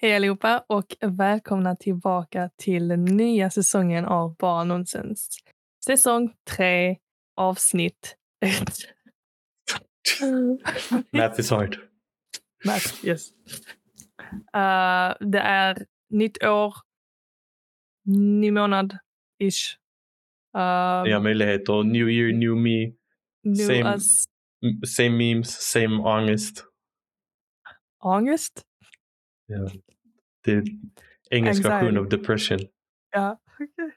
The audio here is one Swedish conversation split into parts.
Hej allihopa och välkomna tillbaka till den nya säsongen av Bara Nonsens. Säsong 3, avsnitt 1. Math is hard. Math, yes. Det är nytt år, ny månad-ish. Nya möjligheter, new year, new me. Same memes, same ångest. Ångest? Ja, det är engelska version av depression. Ja, okay.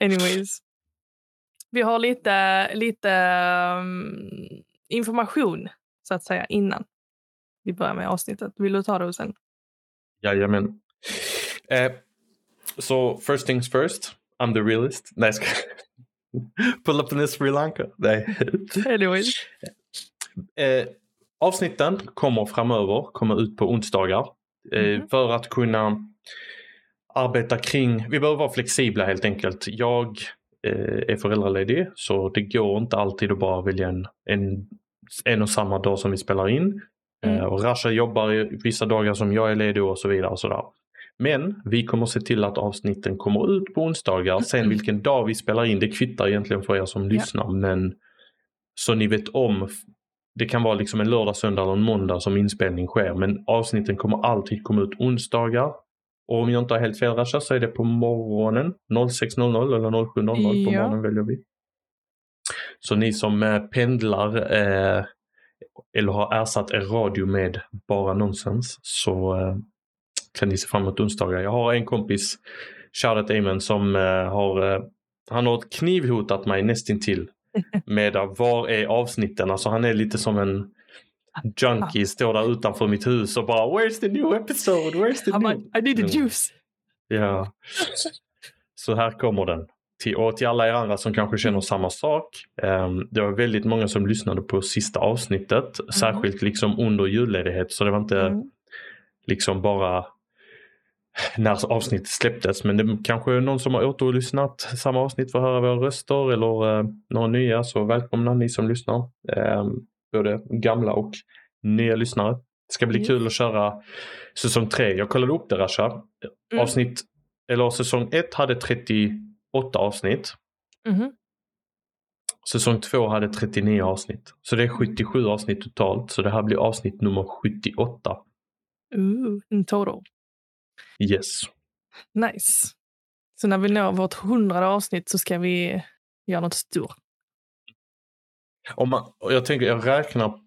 Anyways. Vi har lite information, så att säga, innan vi börjar med avsnittet. Vill du ta det och sen? Jajamän. So, first things first. I'm the realist. Nej, ska pull up in Sri Lanka. Nej. Anyways. Avsnitten kommer framöver, kommer ut på onsdagar för att kunna arbeta kring, vi behöver vara flexibla helt enkelt. Jag är föräldraledig, så det går inte alltid att bara välja en och samma dag som vi spelar in. Och Rasha jobbar vissa dagar som jag är ledig och så vidare och sådär. Men vi kommer se till att avsnitten kommer ut på onsdagar. Sen vilken dag vi spelar in, det kvittar egentligen för er som lyssnar, men så ni vet om. Det kan vara liksom en lördag, söndag eller en måndag som inspelning sker. Men avsnitten kommer alltid komma ut onsdagar. Och om jag inte har helt fel, Rasha, så är det på morgonen. 06.00 eller 07.00 på morgonen väljer vi. Så ni som pendlar eller har ersatt er radio med Bara Nonsens, så kan ni se fram emot onsdagar. Jag har en kompis, Shoutout Amen, som han har knivhotat mig nästintill. Med var är avsnitten, alltså han är lite som en junkie, står där utanför mitt hus och bara where's the new episode, where's the I'm new I need the juice. Ja, så här kommer den till alla er andra som kanske känner samma sak. Det var väldigt många som lyssnade på sista avsnittet, särskilt liksom under julledighet, så det var inte liksom bara när avsnittet släpptes, men det kanske är någon som har återlyssnat samma avsnitt för att höra våra röster eller några nya, så välkomna ni som lyssnar, både gamla och nya lyssnare. Det ska bli kul att köra säsong 3. Jag kollade upp det, Rasha. Säsong 1 hade 38 avsnitt. Säsong 2 hade 39 avsnitt, så det är 77 avsnitt totalt, så det här blir avsnitt nummer 78 in total. Yes. Nice. Så när vi når vårt 100:e avsnitt så ska vi göra något stort. Jag räknar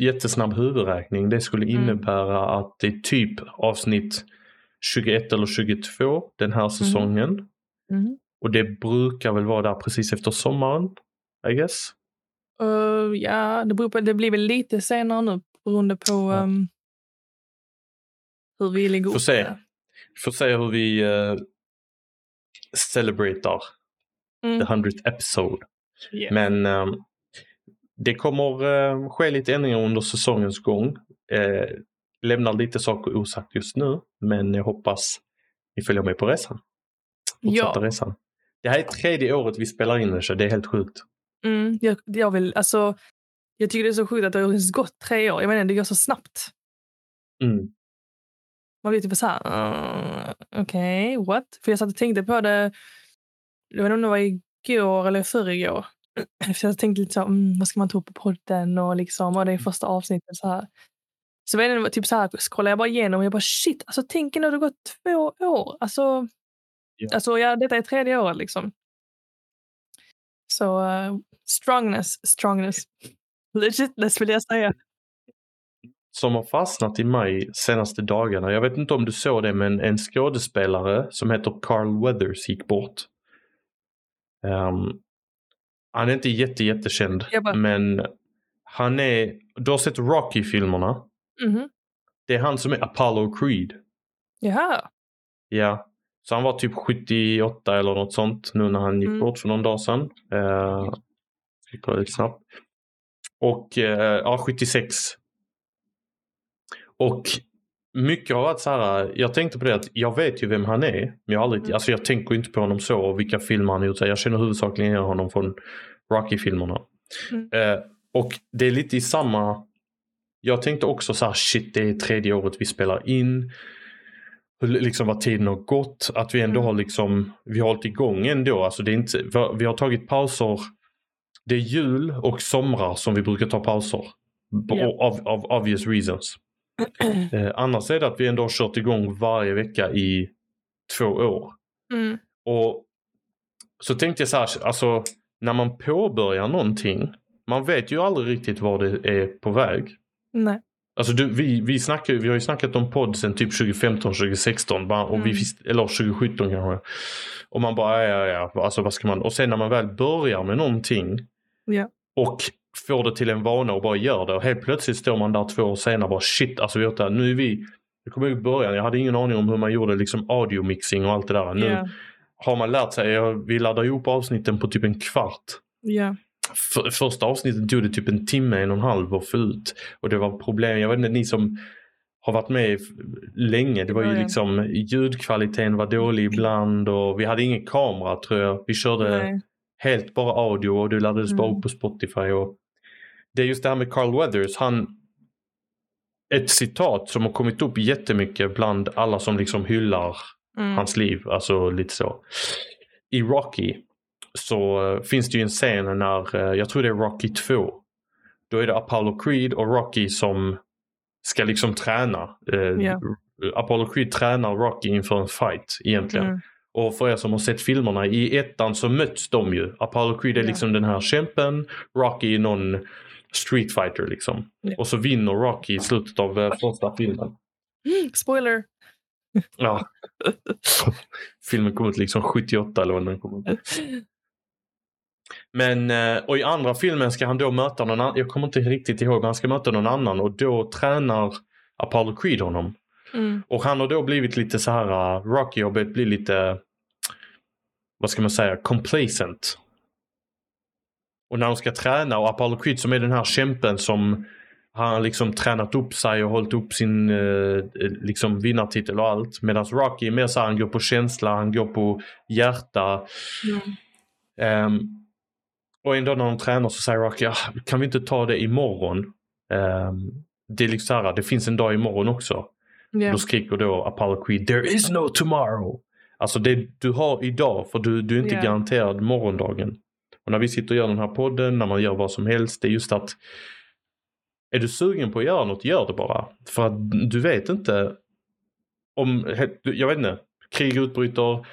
jättesnabb huvudräkning. Det skulle innebära att det är typ avsnitt 21 eller 22 den här säsongen. Och det brukar väl vara där precis efter sommaren, I guess. Det blir väl lite senare nu beroende på hur vi ligger upp där. Får se hur vi celebratar the 100th episode. Yeah. Men det kommer ske lite ändringar under säsongens gång. Lämnar lite saker osagt just nu. Men jag hoppas ni följer med på resan. Resan. Det här är 3:e året vi spelar in det, så det är helt sjukt. Jag tycker det är så sjukt att det har gått 3 år. Jag menar, det går så snabbt. Man blir typ så här, okej, what? För jag satt och tänkte på det, jag vet inte om det var igår eller förrgår. För jag tänkte lite så här, vad ska man ta på podden och liksom, och det är första avsnittet så här. Så vet jag, typ så här, scrollade jag bara igenom och jag bara shit, alltså tänk när det har gått 2 år. Detta är 3:e året liksom. Så strongness. Legitness vill jag säga. Som har fastnat i mig senaste dagarna. Jag vet inte om du såg det, men en skådespelare som heter Carl Weathers gick bort. Han är inte jättekänd, men han är... Du har sett Rocky-filmerna. Det är han som är Apollo Creed. Jaha. Ja, så han var typ 78 eller något sånt nu när han gick bort för någon dag sedan. Ska kolla lite snabbt. Och 76... Och mycket har varit så här, jag tänkte på det att jag vet ju vem han är, men jag aldrig, alltså jag tänker inte på honom så och vilka filmer han har gjort. Jag känner huvudsakligen honom från Rocky-filmerna. Och det är lite i samma Jag tänkte också så här, shit, det är tredje året vi spelar in. Liksom vad tiden har gått. Att vi ändå har liksom, vi har hållit igång ändå. Alltså det är inte, vi har tagit pauser. Det är jul och somrar som vi brukar ta pauser. Av obvious reasons. Annars är det att vi ändå har kört igång varje vecka i 2 år. Mm. Och så tänkte jag så här, alltså när man påbörjar någonting, man vet ju aldrig riktigt var det är på väg. Nej. Alltså vi har ju snackat om podd sen typ 2015-2016 bara, och eller 2017 kanske. Och man bara alltså vad ska man, och sen när man väl börjar med någonting och får det till en vana och bara gör det, och helt plötsligt står man där 2 år senare och bara shit, alltså vet du, nu är vi, jag kommer ihåg i början, jag hade ingen aning om hur man gjorde liksom audiomixing och allt det där. Nu har man lärt sig, vi laddar ihop avsnitten på typ en kvart. Första avsnittet tog det typ 1 timme, 1,5 att få ut. Och det var problem, jag vet inte, ni som har varit med länge, det var ju liksom, ljudkvaliteten var dålig ibland och vi hade ingen kamera tror jag. Vi körde helt bara audio och du laddades bara upp på Spotify. Och det är just det här med Carl Weathers, ett citat som har kommit upp jättemycket bland alla som liksom hyllar hans liv, alltså lite så. I Rocky så finns det ju en scen när, jag tror det är Rocky 2, då är det Apollo Creed och Rocky som ska liksom träna. Apollo Creed tränar Rocky inför en fight egentligen. Och för er som har sett filmerna, i 1:an så möts de ju. Apollo Creed är liksom den här kämpen, Rocky är någon street fighter liksom. Och så vinner Rocky i slutet av första filmen. Spoiler! Ja. Filmen kom ut liksom 78 eller vad den kom ut. Men och i andra filmen ska han då möta någon annan. Jag kommer inte riktigt ihåg, men han ska möta någon annan och då tränar Apollo Creed honom. Och han har då blivit lite så här, Rocky har börjat bli lite, vad ska man säga, complacent. Och när de ska träna, och Apollo Creed som är den här kämpen som har liksom tränat upp sig och hållit upp sin liksom vinnartitel och allt. Medan Rocky är mer så här, han går på känsla, han går på hjärta. Och ändå när de tränar så säger Rocky, kan vi inte ta det imorgon? Det är liksom så här, det finns en dag imorgon också. Då skriker då Apollo Creed, there is no tomorrow. Alltså det du har idag, för du är inte garanterad morgondagen. Och när vi sitter och gör den här podden, när man gör vad som helst, det är just att är du sugen på att göra något, gör det bara. För att du vet inte om, jag vet inte, krig utbryter,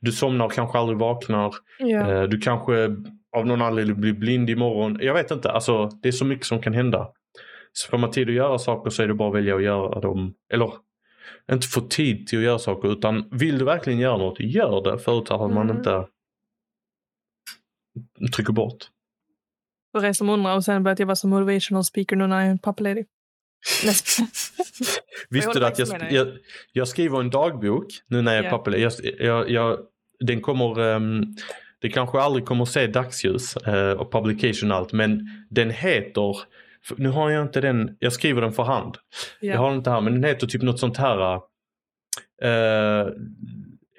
du somnar och kanske aldrig vaknar, du kanske av någon anledning blir blind imorgon, jag vet inte, alltså det är så mycket som kan hända. Så får man tid att göra saker så är det bara att välja att göra dem, eller inte få tid till att göra saker, utan vill du verkligen göra något, gör det, förut att man inte trycker bort. För er som undrar, och sen började jag vara som motivational speaker nu när jag är en pappledig. Visste du att jag skriver en dagbok nu när jag är pappledig? Den kommer, det kanske aldrig kommer att se dagsljus och publication och allt, men den heter, nu har jag inte den, jag skriver den för hand. Jag har den inte här, men den heter typ något sånt här,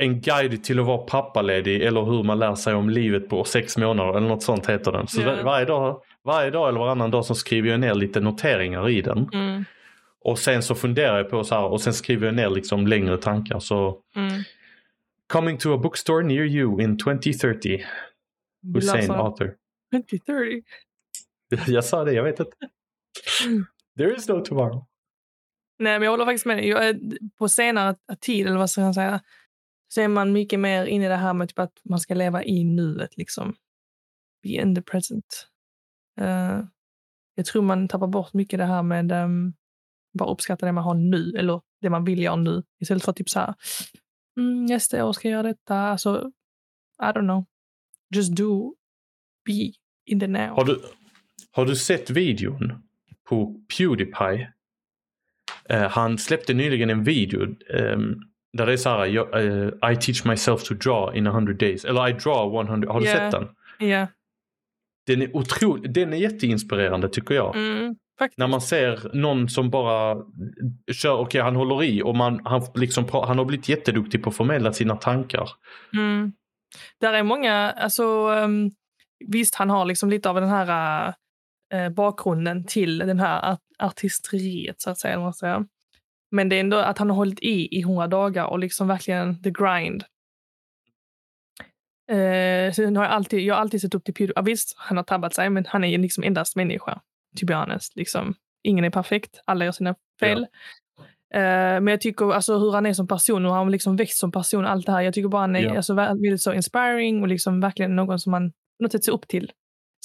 en guide till att vara pappaledig eller hur man lär sig om livet på 6 månader eller något sånt heter den. Så varje dag eller varannan dag så skriver jag ner lite noteringar i den. Och sen så funderar jag på så här, och sen skriver jag ner liksom längre tankar. Så coming to a bookstore near you in 2030. Hussein, author. 2030? Jag sa det, jag vet inte. There is no tomorrow. Nej, men jag håller faktiskt med dig. På senare tid, eller vad ska jag säga, så är man mycket mer inne i det här med typ att man ska leva i nuet liksom. Be in the present. Jag tror man tappar bort mycket det här med bara uppskatta det man har nu, eller det man vill göra nu. Istället för typ så här, nästa år ska jag göra detta. Alltså, I don't know. Just do. Be in the now. Har du sett videon på PewDiePie? Han släppte nyligen en video där det är så här, I teach myself to draw in 100 days. Eller I draw 100. Har du sett den? Ja. Den är otrolig. Den är jätteinspirerande tycker jag. När man ser någon som bara kör, okej, han håller i. Och han har blivit jätteduktig på att förmedla sina tankar. Där är många, alltså visst han har liksom lite av den här bakgrunden till den här artisteriet så att säga. Men det är ändå att han har hållit i 100 dagar och liksom verkligen the grind. Sen har jag har alltid sett upp till PewDiePie. Visst, han har tabbat sig, men han är ju liksom endast människa, to be honest. Liksom, ingen är perfekt, alla gör sina fel. Ja. Men jag tycker alltså, hur han är som person och hur han liksom växt som person, allt det här. Jag tycker bara han är alltså, väldigt så inspiring och liksom verkligen någon som man något sätt ser upp till.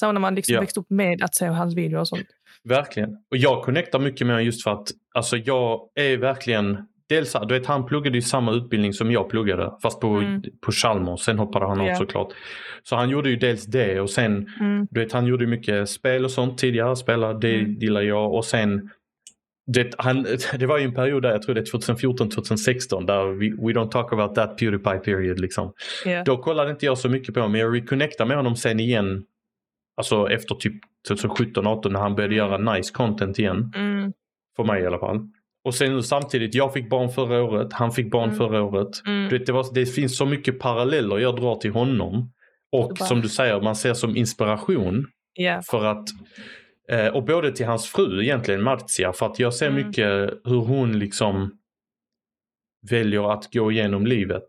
Samma när man liksom växt upp med att se hans videor och sånt. Verkligen. Och jag connectar mycket med honom just för att alltså, jag är verkligen... Dels, du vet, han pluggade ju samma utbildning som jag pluggade, fast på Chalmo. Sen hoppade han av såklart. Så han gjorde ju dels det och sen, du vet, han gjorde mycket spel och sånt tidigare. Spelade, det gillar jag. Och sen, det var ju en period där, jag tror det 2014-2016, där we don't talk about that PewDiePie period liksom. Yeah. Då kollade inte jag så mycket på honom, men jag reconnectade med honom sen igen. Alltså efter typ 2017-18 när han började göra nice content igen. För mig i alla fall. Och sen samtidigt, jag fick barn förra året. Han fick barn förra året. Du vet, det finns så mycket paralleller jag drar till honom. Och som du säger, man ser som inspiration. Yeah. För att, och både till hans fru egentligen, Marzia. För att jag ser mycket hur hon liksom väljer att gå igenom livet.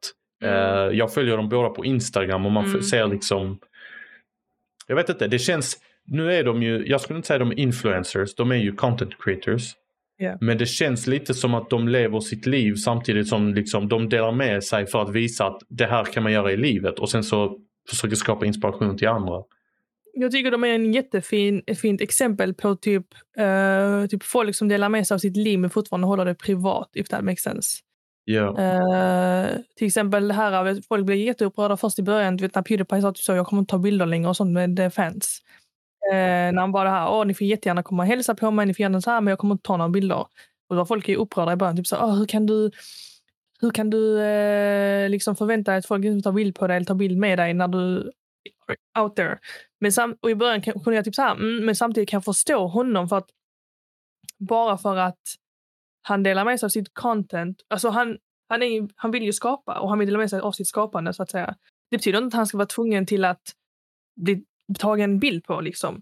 Jag följer dem båda på Instagram. Och man ser liksom... Jag vet inte, det känns... Nu är de ju... Jag skulle inte säga de är influencers. De är ju content creators. Yeah. Men det känns lite som att de lever sitt liv samtidigt som liksom de delar med sig för att visa att det här kan man göra i livet och sen så försöker skapa inspiration till andra. Jag tycker de är en jättefint exempel på typ folk som delar med sig av sitt liv men fortfarande håller det privat, if that makes sense. Yeah. Till exempel det här, folk blir jätteupprörda först i början, du vet, när PewDiePie sa att jag kommer inte ta bilder längre och sånt med fans. När han bara här, ni får jättegärna komma och hälsa på mig, ni får gärna så här, men jag kommer inte ta några bilder. Och då folk är upprörda i början, typ så, hur kan du liksom förvänta dig att folk inte tar bild på dig eller tar bild med dig när du är out there. Men och i början kunde jag typ så här, men samtidigt kan jag förstå honom för att bara för att han delar med sig av sitt content, alltså han vill ju skapa och han vill dela med sig av sitt skapande så att säga. Det betyder inte att han ska vara tvungen till att ta en bild på liksom.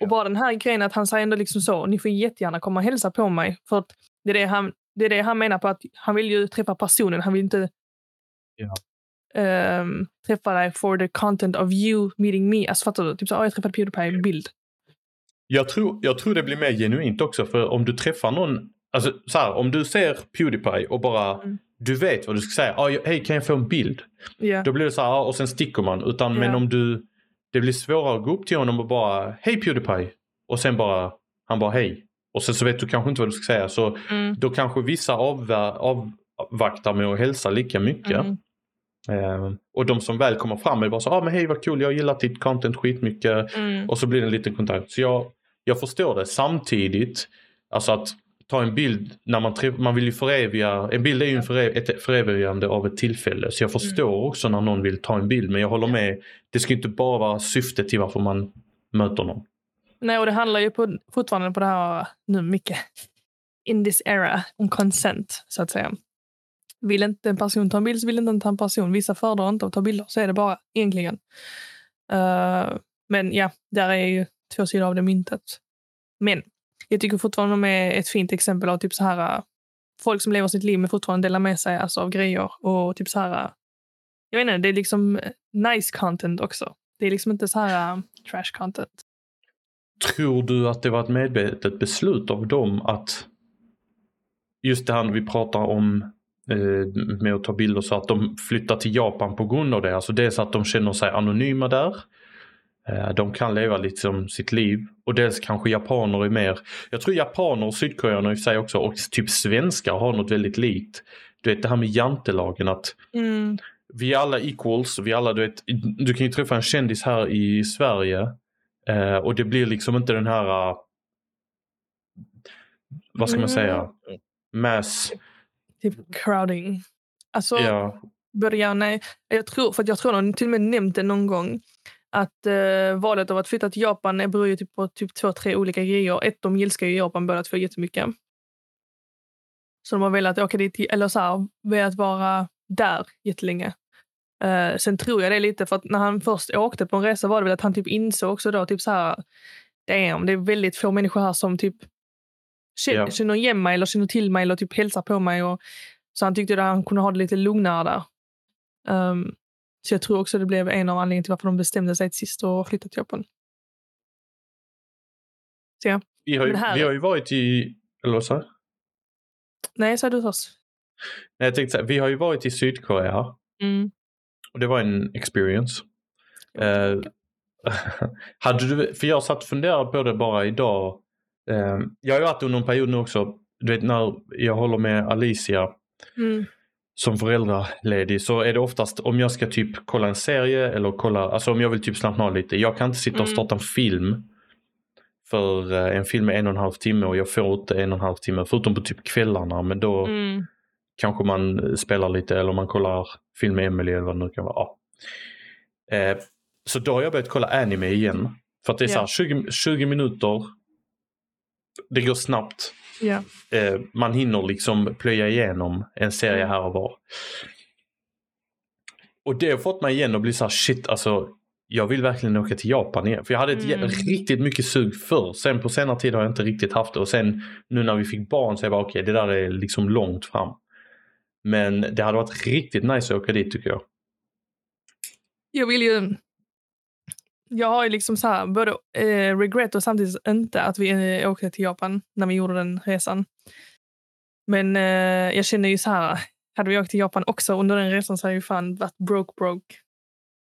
Och bara den här grejen att han säger ändå liksom så, ni får jättegärna komma och hälsa på mig för att det är det han menar på, att han vill ju träffa personen, han vill inte träffa dig for the content of you meeting me, alltså fattar du? Typ så, jag träffade PewDiePie bild. Jag tror det blir mer genuint också, för om du träffar någon, alltså så här, om du ser PewDiePie och bara du vet vad du ska säga, hej kan jag få en bild? Då blir det så här, och sen sticker man, utan men om du... Det blir svårare att gå upp till honom och bara hej PewDiePie. Och sen bara, han bara hej. Och sen så vet du kanske inte vad du ska säga. Så då kanske vissa avvaktar med att hälsa lika mycket. Och de som väl kommer fram är bara så, men hej vad kul, jag gillar ditt content skitmycket. Och så blir det en liten kontakt. Så jag förstår det. Samtidigt, alltså att ta en bild när man vill ju föreviga, en bild är ju ett förevigande av ett tillfälle, så jag förstår också när någon vill ta en bild, men jag håller med, det ska inte bara vara syftet till varför man möter någon. Nej, och det handlar ju fortfarande på det här nu mycket in this era om consent så att säga. Vill inte en person ta en bild så vill inte en person, vissa föredrar inte att ta bilder, så är det bara egentligen. Men ja, där är ju två sidor av det myntet. Men jag tycker fortfarande de är ett fint exempel av typ så här folk som lever sitt liv men fortfarande delar med sig alltså, av grejer och typ så här, jag vet inte, det är liksom nice content också. Det är liksom inte så här trash content. Tror du att det var ett medvetet beslut av dem att just det här vi pratar om med att ta bilder, så att de flyttar till Japan på grund av det? Alltså det är så att de känner sig anonyma där. De kan leva liksom sitt liv, och dels kanske japaner är mer, jag tror japaner och sydkoreaner i sig också, och typ svenskar har något väldigt likt, du vet det här med jantelagen, att vi är alla equals, vi alla, du vet, du kan ju träffa en kändis här i Sverige och det blir liksom inte den här vad ska man säga, mass typ crowding, alltså jag tror de till och med nämnt det någon gång att valet av att flytta till Japan beror ju typ på typ 2-3 olika grejer. Ett, de älskar ju Japan båda två jättemycket. Så de har velat åka dit, eller så här, velat vara där jättelänge. Sen tror jag det lite, för att när han först åkte på en resa var det väl att han typ insåg också då, typ så här, damn, det är väldigt få människor här som typ känner igen mig eller känner till mig eller typ hälsar på mig. Och, så han tyckte att han kunde ha det lite lugnare där. Så jag tror också det blev en av anledningarna till varför de bestämde sig till sist och flyttade till Japan. Så ja. Vi har ju varit i... Eller vad sa du? Nej, sa du först. Nej, jag tänkte så här, vi har ju varit i Sydkorea. Mm. Och det var en experience. För jag satt och funderade på det bara idag. Jag har ju varit under en period nu också. Du vet, när jag håller med Alicia som föräldraledig, så är det oftast om jag ska typ kolla en serie eller kolla, alltså om jag vill typ slappna av lite. Jag kan inte sitta och starta en film, för en film är 1,5 timme och jag får inte 1,5 timme förutom på typ kvällarna, men då kanske man spelar lite eller man kollar film med Emily eller vad det nu kan vara. Ja. Så då har jag börjat kolla anime igen, för att det är så här 20 minuter, det går snabbt. Yeah. Man hinner liksom plöja igenom en serie här och var. Och det har fått mig igen att bli så här, shit, alltså jag vill verkligen åka till Japan igen. För jag hade ett riktigt mycket sug för. Sen på senare tid har jag inte riktigt haft det. Och sen nu när vi fick barn så är jag bara okej, det där är liksom långt fram. Men det hade varit riktigt nice att åka dit, tycker jag. Jag har ju liksom så här, både regret och samtidigt inte att vi åkte till Japan när vi gjorde den resan. Men jag känner ju så här, hade vi åkt till Japan också under den resan så hade ju fan varit broke.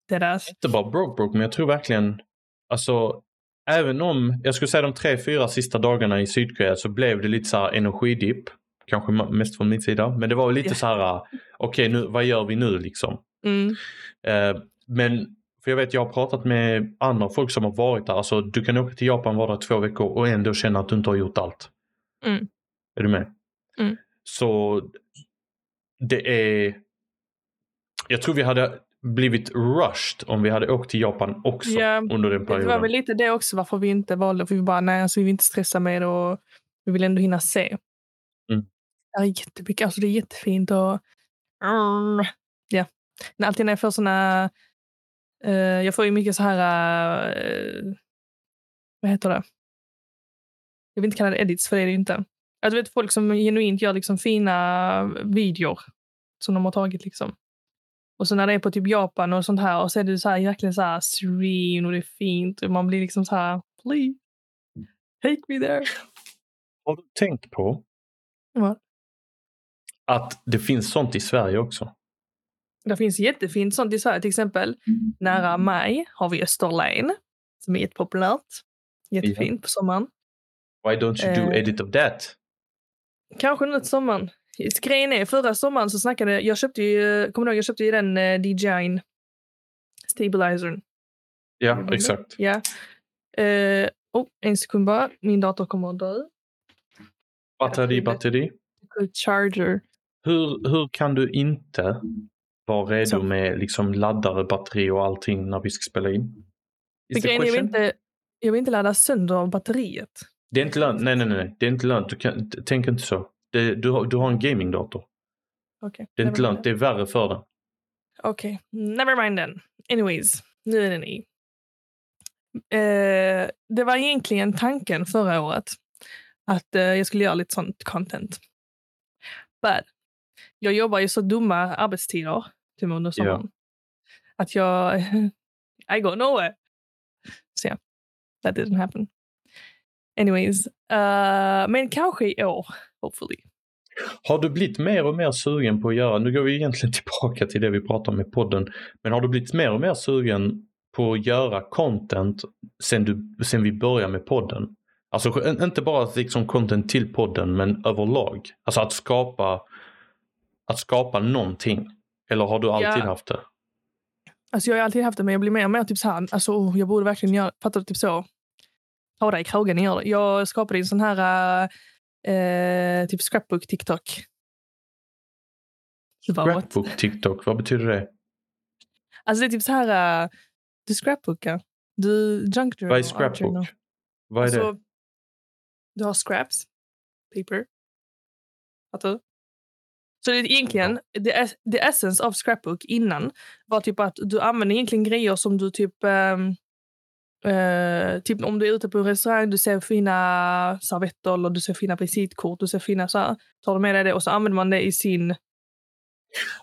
Det där. Inte bara broke, men jag tror verkligen, alltså även om, jag skulle säga de 3-4 sista dagarna i Sydkorea så blev det lite så här energidipp. Kanske mest från min sida. Men det var lite så här, okej, vad gör vi nu liksom? Mm. Men... För jag vet, jag har pratat med andra folk som har varit där. Alltså, du kan åka till Japan vara 2 veckor och ändå känna att du inte har gjort allt. Mm. Är du med? Mm. Så det är... Jag tror vi hade blivit rushed om vi hade åkt till Japan också under den perioden. Det var väl lite det också varför vi inte valde. För vi bara, nej, alltså, vi vill inte stressa med det och vi vill ändå hinna se. Mm. Det är jättemycket, alltså det är jättefint och... Ja. Alltid när jag får såna... jag får ju mycket så här vad heter det? Jag vill inte kalla det edits, för det är det ju inte. Jag vet folk som genuint gör liksom fina videor som de har tagit liksom. Och så när det är på typ Japan och sånt här, och så är det så här verkligen så här serene och det är fint och man blir liksom så här, please take me there. Har du tänkt på att det finns sånt i Sverige också? Det finns jättefint sånt i Sverige, till exempel nära mig har vi Österlen som är populärt, jättefint på sommaren. Why don't you do edit of that? Kanske något sommaren. Grejen är, förra sommaren så snackade jag, köpte ju den DJI stabilizern. Ja, exakt. Ja. En sekund bara, min dator kommer att dö. Batteri. Charger. Hur kan du inte var redo med liksom laddare, batteri och allting när vi ska spela in? Jag vill inte ladda sönder batteriet. Det är inte lönt. Nej. Det är inte lönt. Tänk inte så. Du har en gamingdator. Okay. Det är inte lönt. Det är värre för den. Okej. Never mind then. Anyways. Nu är den i. Det var egentligen tanken förra året att jag skulle göra lite sånt content. But jag jobbar ju så dumma arbetstider till under sommaren att jag I go nowhere. Så ja, that didn't happen. Anyways, men kanske i år, hopefully. Har du blivit mer och mer sugen på att göra, nu går vi egentligen tillbaka till det vi pratade om i podden, men har du blivit mer och mer sugen på att göra content sen vi började med podden? Alltså inte bara liksom content till podden, men överlag. Alltså att skapa någonting. Eller har du alltid haft det? Alltså jag har alltid haft det, men jag blir mer och mer typ så här, alltså jag borde verkligen göra, fattar du, typ så. Ta dig i kragen, gör det. Jag skapade en sån här typ scrapbook TikTok. Scrapbook TikTok, vad betyder det? Alltså det är typ så här du scrapbookar. Du junk journal. Vad är scrapbook? Vad är alltså, det? Du har scraps, paper. Fattar du? Så det är egentligen, the essence of scrapbook innan var typ att du använder egentligen grejer som du typ Typ om du är ute på en restaurang, du ser fina servetter eller du ser fina visitkort, du ser fina så här, tar du med dig det och så använder man det i sin...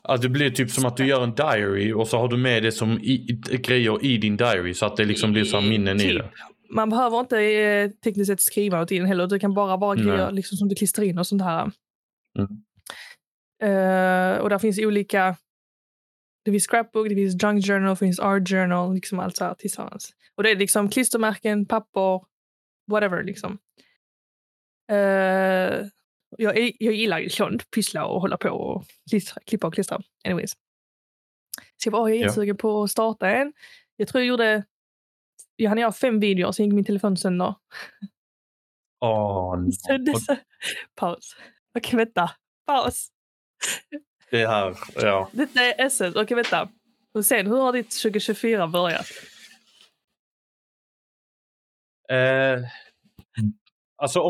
Ja, det blir typ som att du gör en diary och så har du med det som grejer i din diary så att det liksom blir så minnen typ. I det. Man behöver inte tekniskt sett skriva något in heller, du kan bara grejer liksom, som du klistrar in och sånt här. Och där finns olika... Det finns scrapbook, det finns junk journal, det finns art journal, liksom allt så här tillsammans. Och det är liksom klistermärken, papper, whatever liksom. Jag gillar ju sånt, pyssla och hålla på och klippa och klistra. Anyways. Så jag var sugen på att starta en. Jag tror jag hann göra 5 videor, sen gick min telefon sönder. Så dessa... Paus. Okej, vänta. Paus. Det här, ja. Detta är esset. Okej, vänta. Och sen, hur har ditt 2024 börjat? Alltså,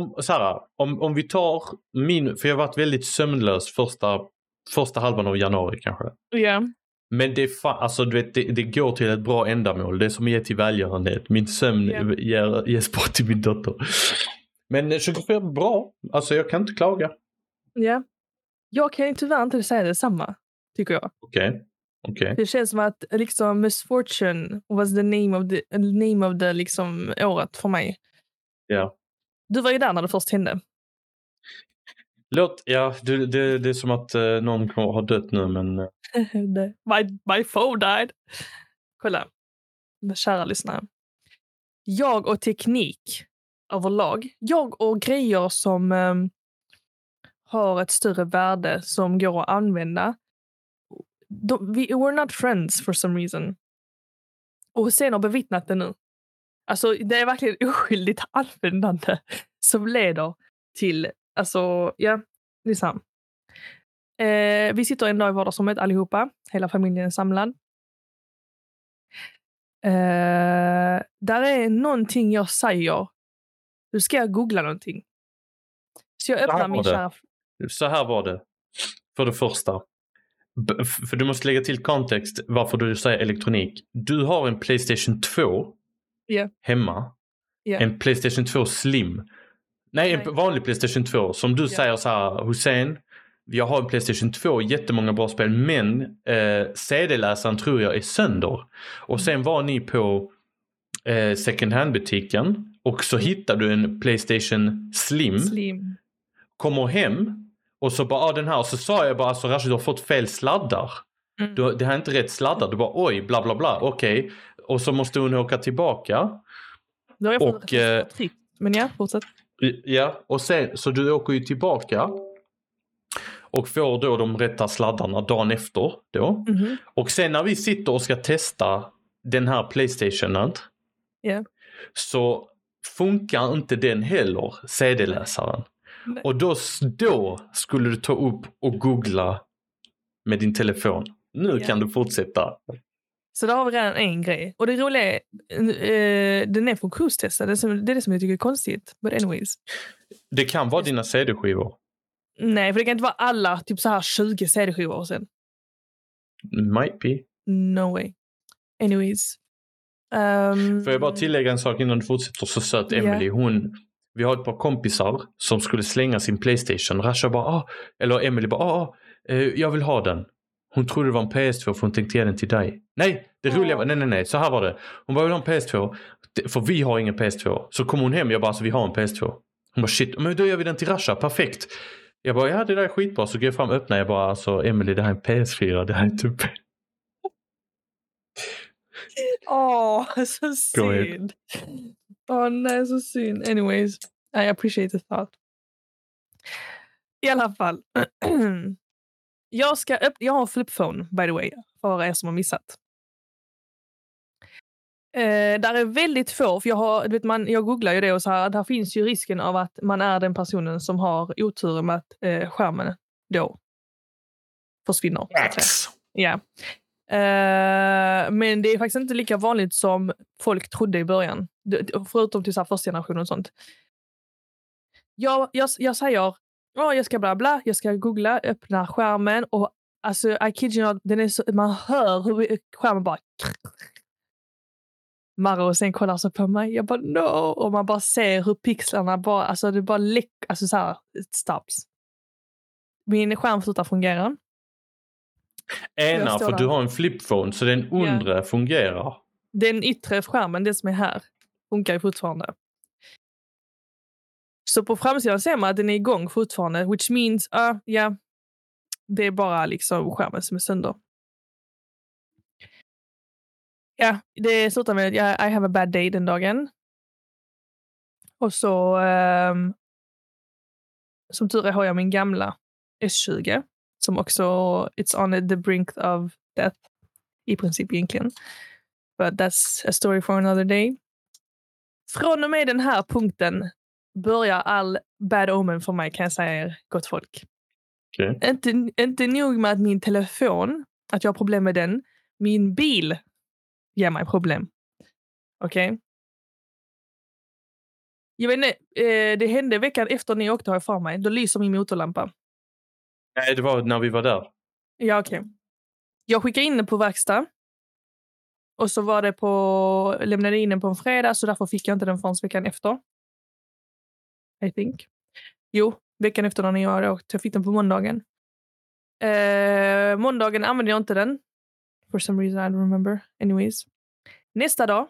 om vi tar min... För jag har varit väldigt sömnlös första halvan av januari, kanske. Ja. Yeah. Men det är alltså, du vet, det går till ett bra ändamål. Det är som ger till välgörenhet. Min sömn ges bort till min dotter. Men 2024 bra. Alltså, jag kan inte klaga. Ja. Yeah. Jag kan tyvärr inte säga detsamma, tycker jag. Okej. Det känns som att liksom, misfortune was the name of the liksom, året för mig. Ja. Yeah. Du var ju där när det först hände. Det är som att någon har dött nu, men... my phone died. Kolla, kära lyssnare. Jag och teknik överlag. Jag och grejer som... har ett större värde som går att använda. We're not friends for some reason. Och Hussein har bevittnat det nu. Alltså det är verkligen oskyldigt användande som leder till, alltså ja, liksom. Vi sitter en dag i vardagsrummet allihopa. Hela familjen är samlad. Där är någonting jag säger. Nu ska jag googla någonting. Så jag öppnar min kära... Så här var det, för det första. För du måste lägga till kontext varför du säger elektronik. Du har en PlayStation 2 hemma. Yeah. En PlayStation 2 Slim. Nej, en vanlig PlayStation 2. Som du säger så här, Hussein, jag har en PlayStation 2, jättemånga bra spel. Men CD-läsaren tror jag är sönder. Och sen var ni på second hand-butiken. Och så hittar du en PlayStation Slim. Kommer hem och så bara den här, och så sa jag bara, alltså Rasha, du har fått fel sladdar. Det här är inte rätt sladdar. Du bara oj, bla bla bla, okej. Och så måste hon åka tillbaka. Då har jag fått ett trick. Men ja, fortsätt. Ja, och sen, så du åker ju tillbaka och får då de rätta sladdarna dagen efter då. Och sen när vi sitter och ska testa den här PlayStationen så funkar inte den heller, CD-läsaren. Nej. Och då skulle du ta upp och googla med din telefon. Nu kan du fortsätta. Så då har vi redan en grej. Och det roliga är, den är funktionstestad. Det är det som jag tycker är konstigt. But anyways. Det kan vara dina CD-skivor. Nej, för det kan inte vara alla typ så här 20 CD-skivor sen. Might be. No way. Anyways. Får jag bara tillägga en sak innan du fortsätter? Så söt Emily, vi har ett par kompisar som skulle slänga sin PlayStation. Rasha bara, eller Emily bara, jag vill ha den. Hon trodde det var en PS2 för hon tänkte ge den till dig. Nej, det roliga var, nej, så här var det. Hon bara, vill ha en PS2? För vi har ingen PS2. Så kom hon hem, jag bara, alltså vi har en PS2. Hon bara, shit, men då gör vi den till Rasha, perfekt. Jag bara, det där är skitbra. Så går jag fram och öppnar, jag bara, alltså Emily, det här är en PS4, det här är typ... Så synd. Nej, så synd. Anyways, I appreciate the thought. I alla fall. Jag har en flipphone, by the way. För er som har missat. Där är väldigt få. För jag googlar ju det och så här. Där finns ju risken av att man är den personen som har otur med att skärmen då försvinner. Ja. Men det är faktiskt inte lika vanligt som folk trodde i början, förutom till så här första generation och sånt. Jag säger jag ska bla bla, jag ska googla, öppna skärmen och alltså I kid you not, den är så, man hör hur skärmen bara Mara och sen kollar så på mig. Jag bara no. Och man bara ser hur pixlarna bara, alltså det bara läck, alltså så här, it stops. Min skärm slutar fungera. Ena, för du har en flipphone så den undre fungerar. Den yttre skärmen, det som är här, funkar ju fortfarande. Så på framsidan ser man att den är igång fortfarande. Which means, det är bara liksom skärmen som är sönder. Ja, det slutar med I have a bad day den dagen. Och så som tur är har jag min gamla S20 som också it's on the brink of death i princip egentligen. But that's a story for another day. Från och med den här punkten börjar all bad omen för mig, kan jag säga er, gott folk. Okay. Inte nog med att min telefon, att jag har problem med den, min bil ger mig problem. Okej. Jag vet inte, det hände veckan efter när jag åkte härifrån mig. Då lyser min motorlampa. Nej, det var när vi var där. Ja, okej. Okay. Jag skickade in den på verkstad. Och så var det på, lämnade in den på en fredag, så därför fick jag inte den förrän veckan efter. I think. Jo, veckan efter när jag hade åkt. Jag fick den på måndagen. Måndagen använde jag inte den. For some reason I don't remember. Anyways. Nästa dag.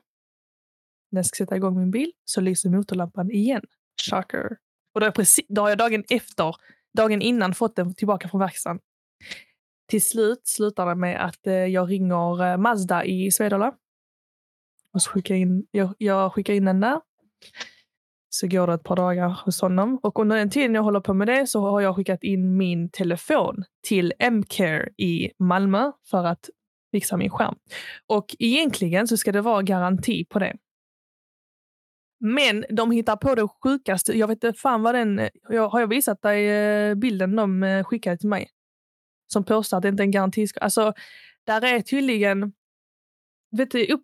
När jag ska sätta igång min bil. Så lyser motorlampan igen. Shocker. Och då har jag dagen efter. Dagen innan fått den tillbaka från verkstaden. Till slut slutar det med att jag ringer Mazda i Svedala. Och så skickar in den där. Så går det ett par dagar hos honom. Och under den tiden jag håller på med det så har jag skickat in min telefon till M-Care i Malmö för att fixa min skärm. Och egentligen så ska det vara garanti på det. Men de hittar på det sjukaste. Jag vet inte fan vad den... Har jag visat dig bilden de skickade till mig? Som påstår att det inte är en garanti. Alltså, där är tydligen... Vet du,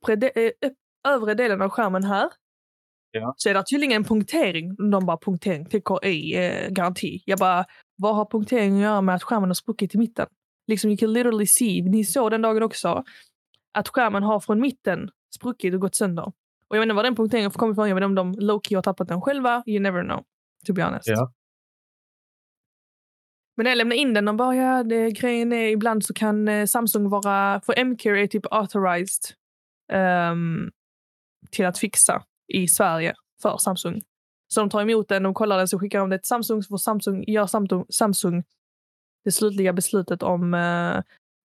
övre delen av skärmen här. Ja. Så är det tydligen en punktering. De bara punktering, TKI, garanti. Jag bara, vad har punktering att göra med att skärmen har spruckit i mitten? Liksom, you can literally see, ni såg den dagen också, att skärmen har från mitten spruckit och gått sönder. Och jag menar vad den punkteringen kommer ifrån, jag menar om de low-key har tappat den själva, you never know, to be honest. Ja. Men när jag lämnar in den, de bara, grejen är ibland så kan Samsung vara, för M-Care är typ authorized till att fixa i Sverige för Samsung. Så de tar emot den, de kollar den, så skickar de det till Samsung, så får Samsung, Samsung det slutliga beslutet om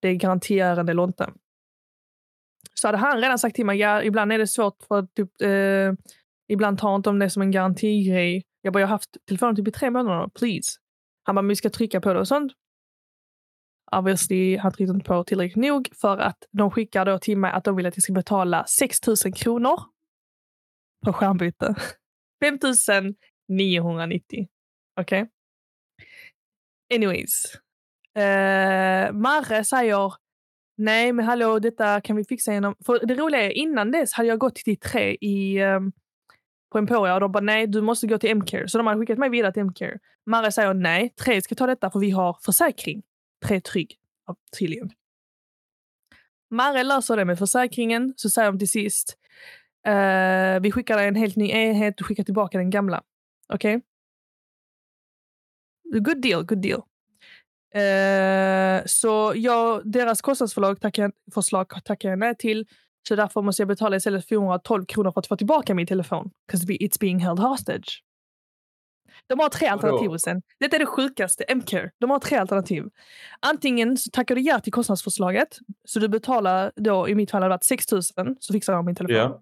det är garantierande eller inte. Så hade han redan sagt till mig, ja, ibland är det svårt för typ, ibland tar inte om det som en garantigrej. Jag bara, jag har haft telefonen typ i 3 månader, please. Han bara, vi ska trycka på det och sånt. Obviously, han tryckte inte på tillräckligt nog för att de skickar då till mig att de vill att jag ska betala 6 000 kronor på skärmbyte. 5 990. Okej. Okay. Anyways. Marre säger nej, men hallå, detta kan vi fixa genom... För det roliga är, innan dess hade jag gått till Tre på Emporia och de bara nej, du måste gå till M-Care. Så de har skickat mig vidare till M-Care. Marre säger nej, Tre ska ta detta för vi har försäkring. Tre trygg. Ja, tydligen. Marre löser det med försäkringen, så säger de till sist vi skickar en helt ny enhet och skickar tillbaka den gamla. Okej? Okay? Good deal, good deal. Så deras kostnadsförslag tackar jag nej till. Så därför måste jag betala istället 412 kronor för att få tillbaka min telefon. Because it's being held hostage. De har 3 alternativ sen. Detta är det sjukaste, M-Care. De har 3 alternativ. Antingen så tackar du ja till kostnadsförslaget. Så du betalar då, i mitt fall har det varit 6 000. Så fixar jag min telefon. Yeah.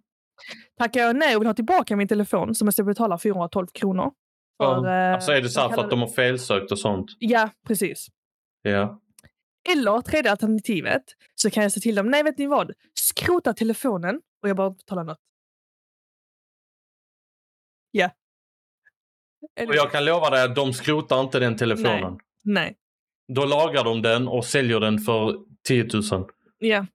Tackar jag nej och vill ha tillbaka min telefon så måste jag betala 412 kronor. Alltså är det så här för att de har felsökt och sånt? Ja, precis. Ja. Eller tredje alternativet så kan jag säga till dem, nej vet ni vad? Skrota telefonen och jag bara betalar något. Ja. Och jag kan lova dig att de skrotar inte den telefonen. Nej. Då lagar de den och säljer den för 10 000. Ja.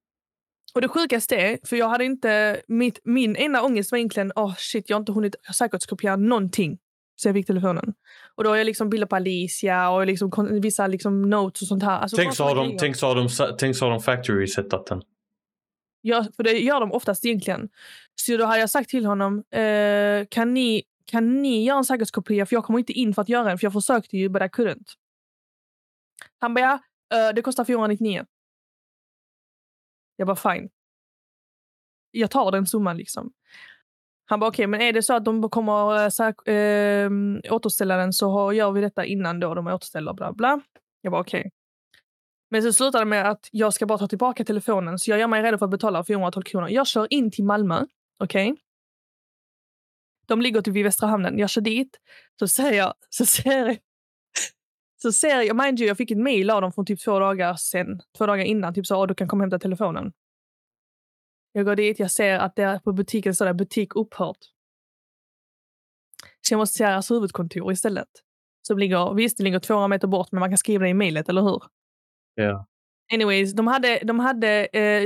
Och det sjukaste är, för jag hade inte, min ena ångest var egentligen, jag har inte hunnit säkerhetskopiera någonting. Så jag fick telefonen. Och då har jag liksom bilder på Alicia och liksom vissa liksom notes och sånt här. Alltså, tänk så har de factory setat den. För det gör de oftast egentligen. Så då hade jag sagt till honom, kan ni göra en säkerhetskopia, för jag kommer inte in för att göra en, för jag försökte ju bara kurrent. Han bara, det kostar 499. Jag bara, fine. Jag tar den summan liksom. Han bara, okej, men är det så att de kommer återställa den, så gör vi detta innan då de återställer, bla bla. Jag bara, okej. Men så slutade det med att jag ska bara ta tillbaka telefonen. Så jag gör mig redo för att betala 412 kronor. Jag kör in till Malmö. Okej. De ligger typ vid Västra hamnen. Jag kör dit. Så ser jag, mind you, jag fick ett mejl av dem från typ 2 dagar sen. 2 dagar innan. Typ så, du kan komma och hämta telefonen. Jag går dit, jag ser att där på butiken står där butik upphört. Så jag måste se deras huvudkontor istället. Som ligger, visst det ligger 200 meter bort, men man kan skriva det i mejlet, eller hur? Ja. Yeah. Anyways, de hade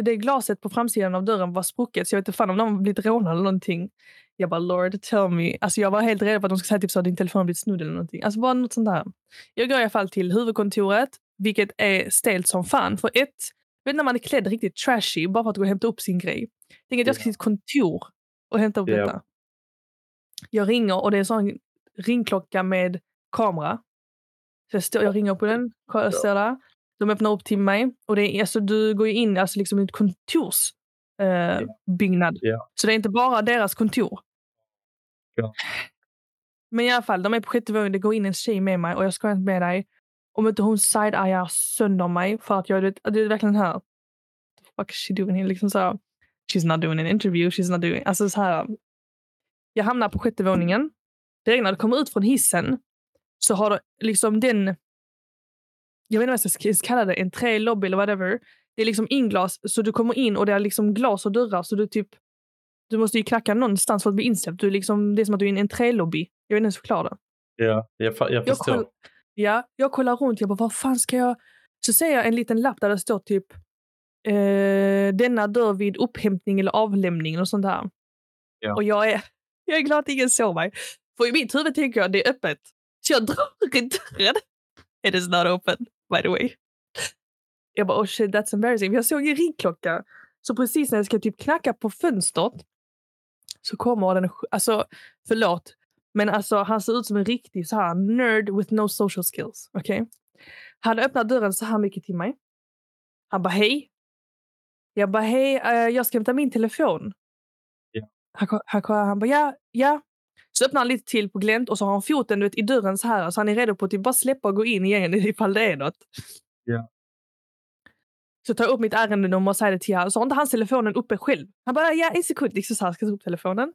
det glaset på framsidan av dörren var sprucket, så jag vet inte fan om de blivit rånade eller någonting. Jag bara, Lord, tell me. Alltså jag var helt rädd för att de skulle säga typ så att din telefon blivit snudd eller någonting. Alltså bara något sånt där. Jag går i alla fall till huvudkontoret, vilket är stelt som fan. För ett, vet när man är klädd riktigt trashy bara för att gå och hämta upp sin grej. Tänk att jag ska till ett kontor och hämta upp detta. Jag ringer och det är en sån ringklocka med kamera. Så jag ringer på den, står där. De öppnar upp till mig. Och det är, alltså, du går ju in alltså, liksom, i ett kontorsbyggnad. Så det är inte bara deras kontor. Men i alla fall, de är på 7:e våningen. Det går in en tjej med mig. Och jag ska inte med dig. Om inte hon side-eyear sönder mig. För att jag vet, det är verkligen här. Fuck is she doing here? Liksom så här, she's not doing an interview. She's not doing... Alltså så här. Jag hamnar på 7:e våningen. Direkt när du kommer ut från hissen. Så har du liksom den... Jag vet inte vad jag ska kalla det, en trälobby eller whatever. Det är liksom inglas, så du kommer in och det är liksom glas och dörrar, så du typ, du måste ju knacka någonstans för att bli insläppt. Du liksom, det är som att du är i en trälobby. Jag vet inte ens förklara det. Ja, jag förstår. Jag kollar runt, jag bara, vad fan ska jag... Så ser jag en liten lapp där det står typ denna dörr vid upphämtning eller avlämning och sånt där. Ja. Och jag är glad att ingen såg mig. För i mitt huvud tänker jag, det är öppet. Så jag drar i dörren. It is not open, by the way. Jag bara, oh shit, that's embarrassing. Jag såg en ringklocka. Så precis när jag ska typ knacka på fönstret så kommer den, alltså, förlåt. Men alltså, han ser ut som en riktig så här nerd with no social skills. Okej? Okay? Han öppnar dörren så här mycket till mig. Han bara, hej. Jag bara, hej, jag ska hämta min telefon. Yeah. Han bara, ja. Så öppnar han lite till på glänt och så har han foten i dörren så här. Så han är redo på att typ bara släppa och gå in igen ifall det är något. Yeah. Så tar jag upp mitt ärendenummer och säger det till honom. Så har inte hans telefonen uppe själv. Han bara, ja, en sekund. Liksom så här, ska ta upp telefonen.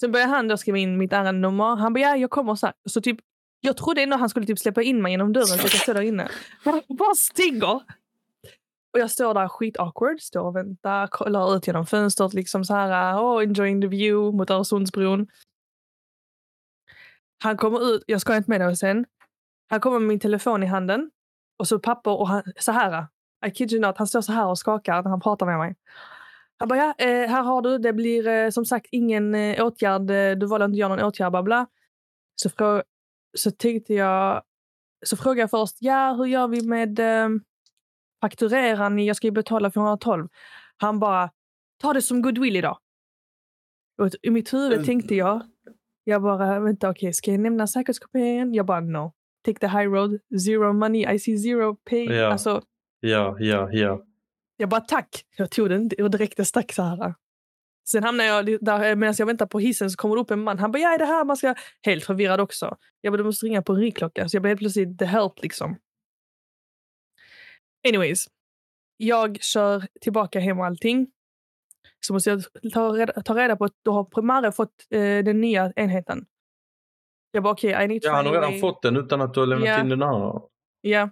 Sen börjar han då skriva in mitt ärendenummer. Han bara, ja, jag kommer så här. Så typ, jag trodde ändå han skulle typ släppa in mig genom dörren så jag står där inne. Han bara stinger. Och jag står där skit awkward. Står och väntar, kollar ut genom fönstret liksom så här. Oh, enjoying the view mot Öresundsbron. Han kommer ut, jag ska inte med det sen. Han kommer med min telefon i handen. Och så papper och han, så här. I kid you not, han står så här och skakar när han pratar med mig. Han bara, ja, här har du. Det blir som sagt ingen åtgärd. Du valde inte att göra någon åtgärd, bla bla. Så frågade jag först, ja, hur gör vi med faktureran? Jag ska ju betala 412. Han bara, ta det som goodwill idag. Och i mitt huvud tänkte jag, vänta, okej, ska jag nämna säkerhetskopieringen? Jag bara, no. Take the high road. Zero money. I see zero pay. Ja, alltså, ja. Jag bara, tack. Jag tog den och direkt stack så här. Sen hamnade jag där, medan jag väntar på hissen så kommer det upp en man. Han bara, ja, är det här man ska... Helt förvirrad också. Jag bara, du måste ringa på en ringklocka. Så jag blev helt plötsligt the help, liksom. Anyways. Jag kör tillbaka hem och allting. Så måste jag ta reda på att du har primär fått den nya enheten. Jag bara, okej, I need to... Ja, han har redan fått den utan att du har lämnat in den här. Ja,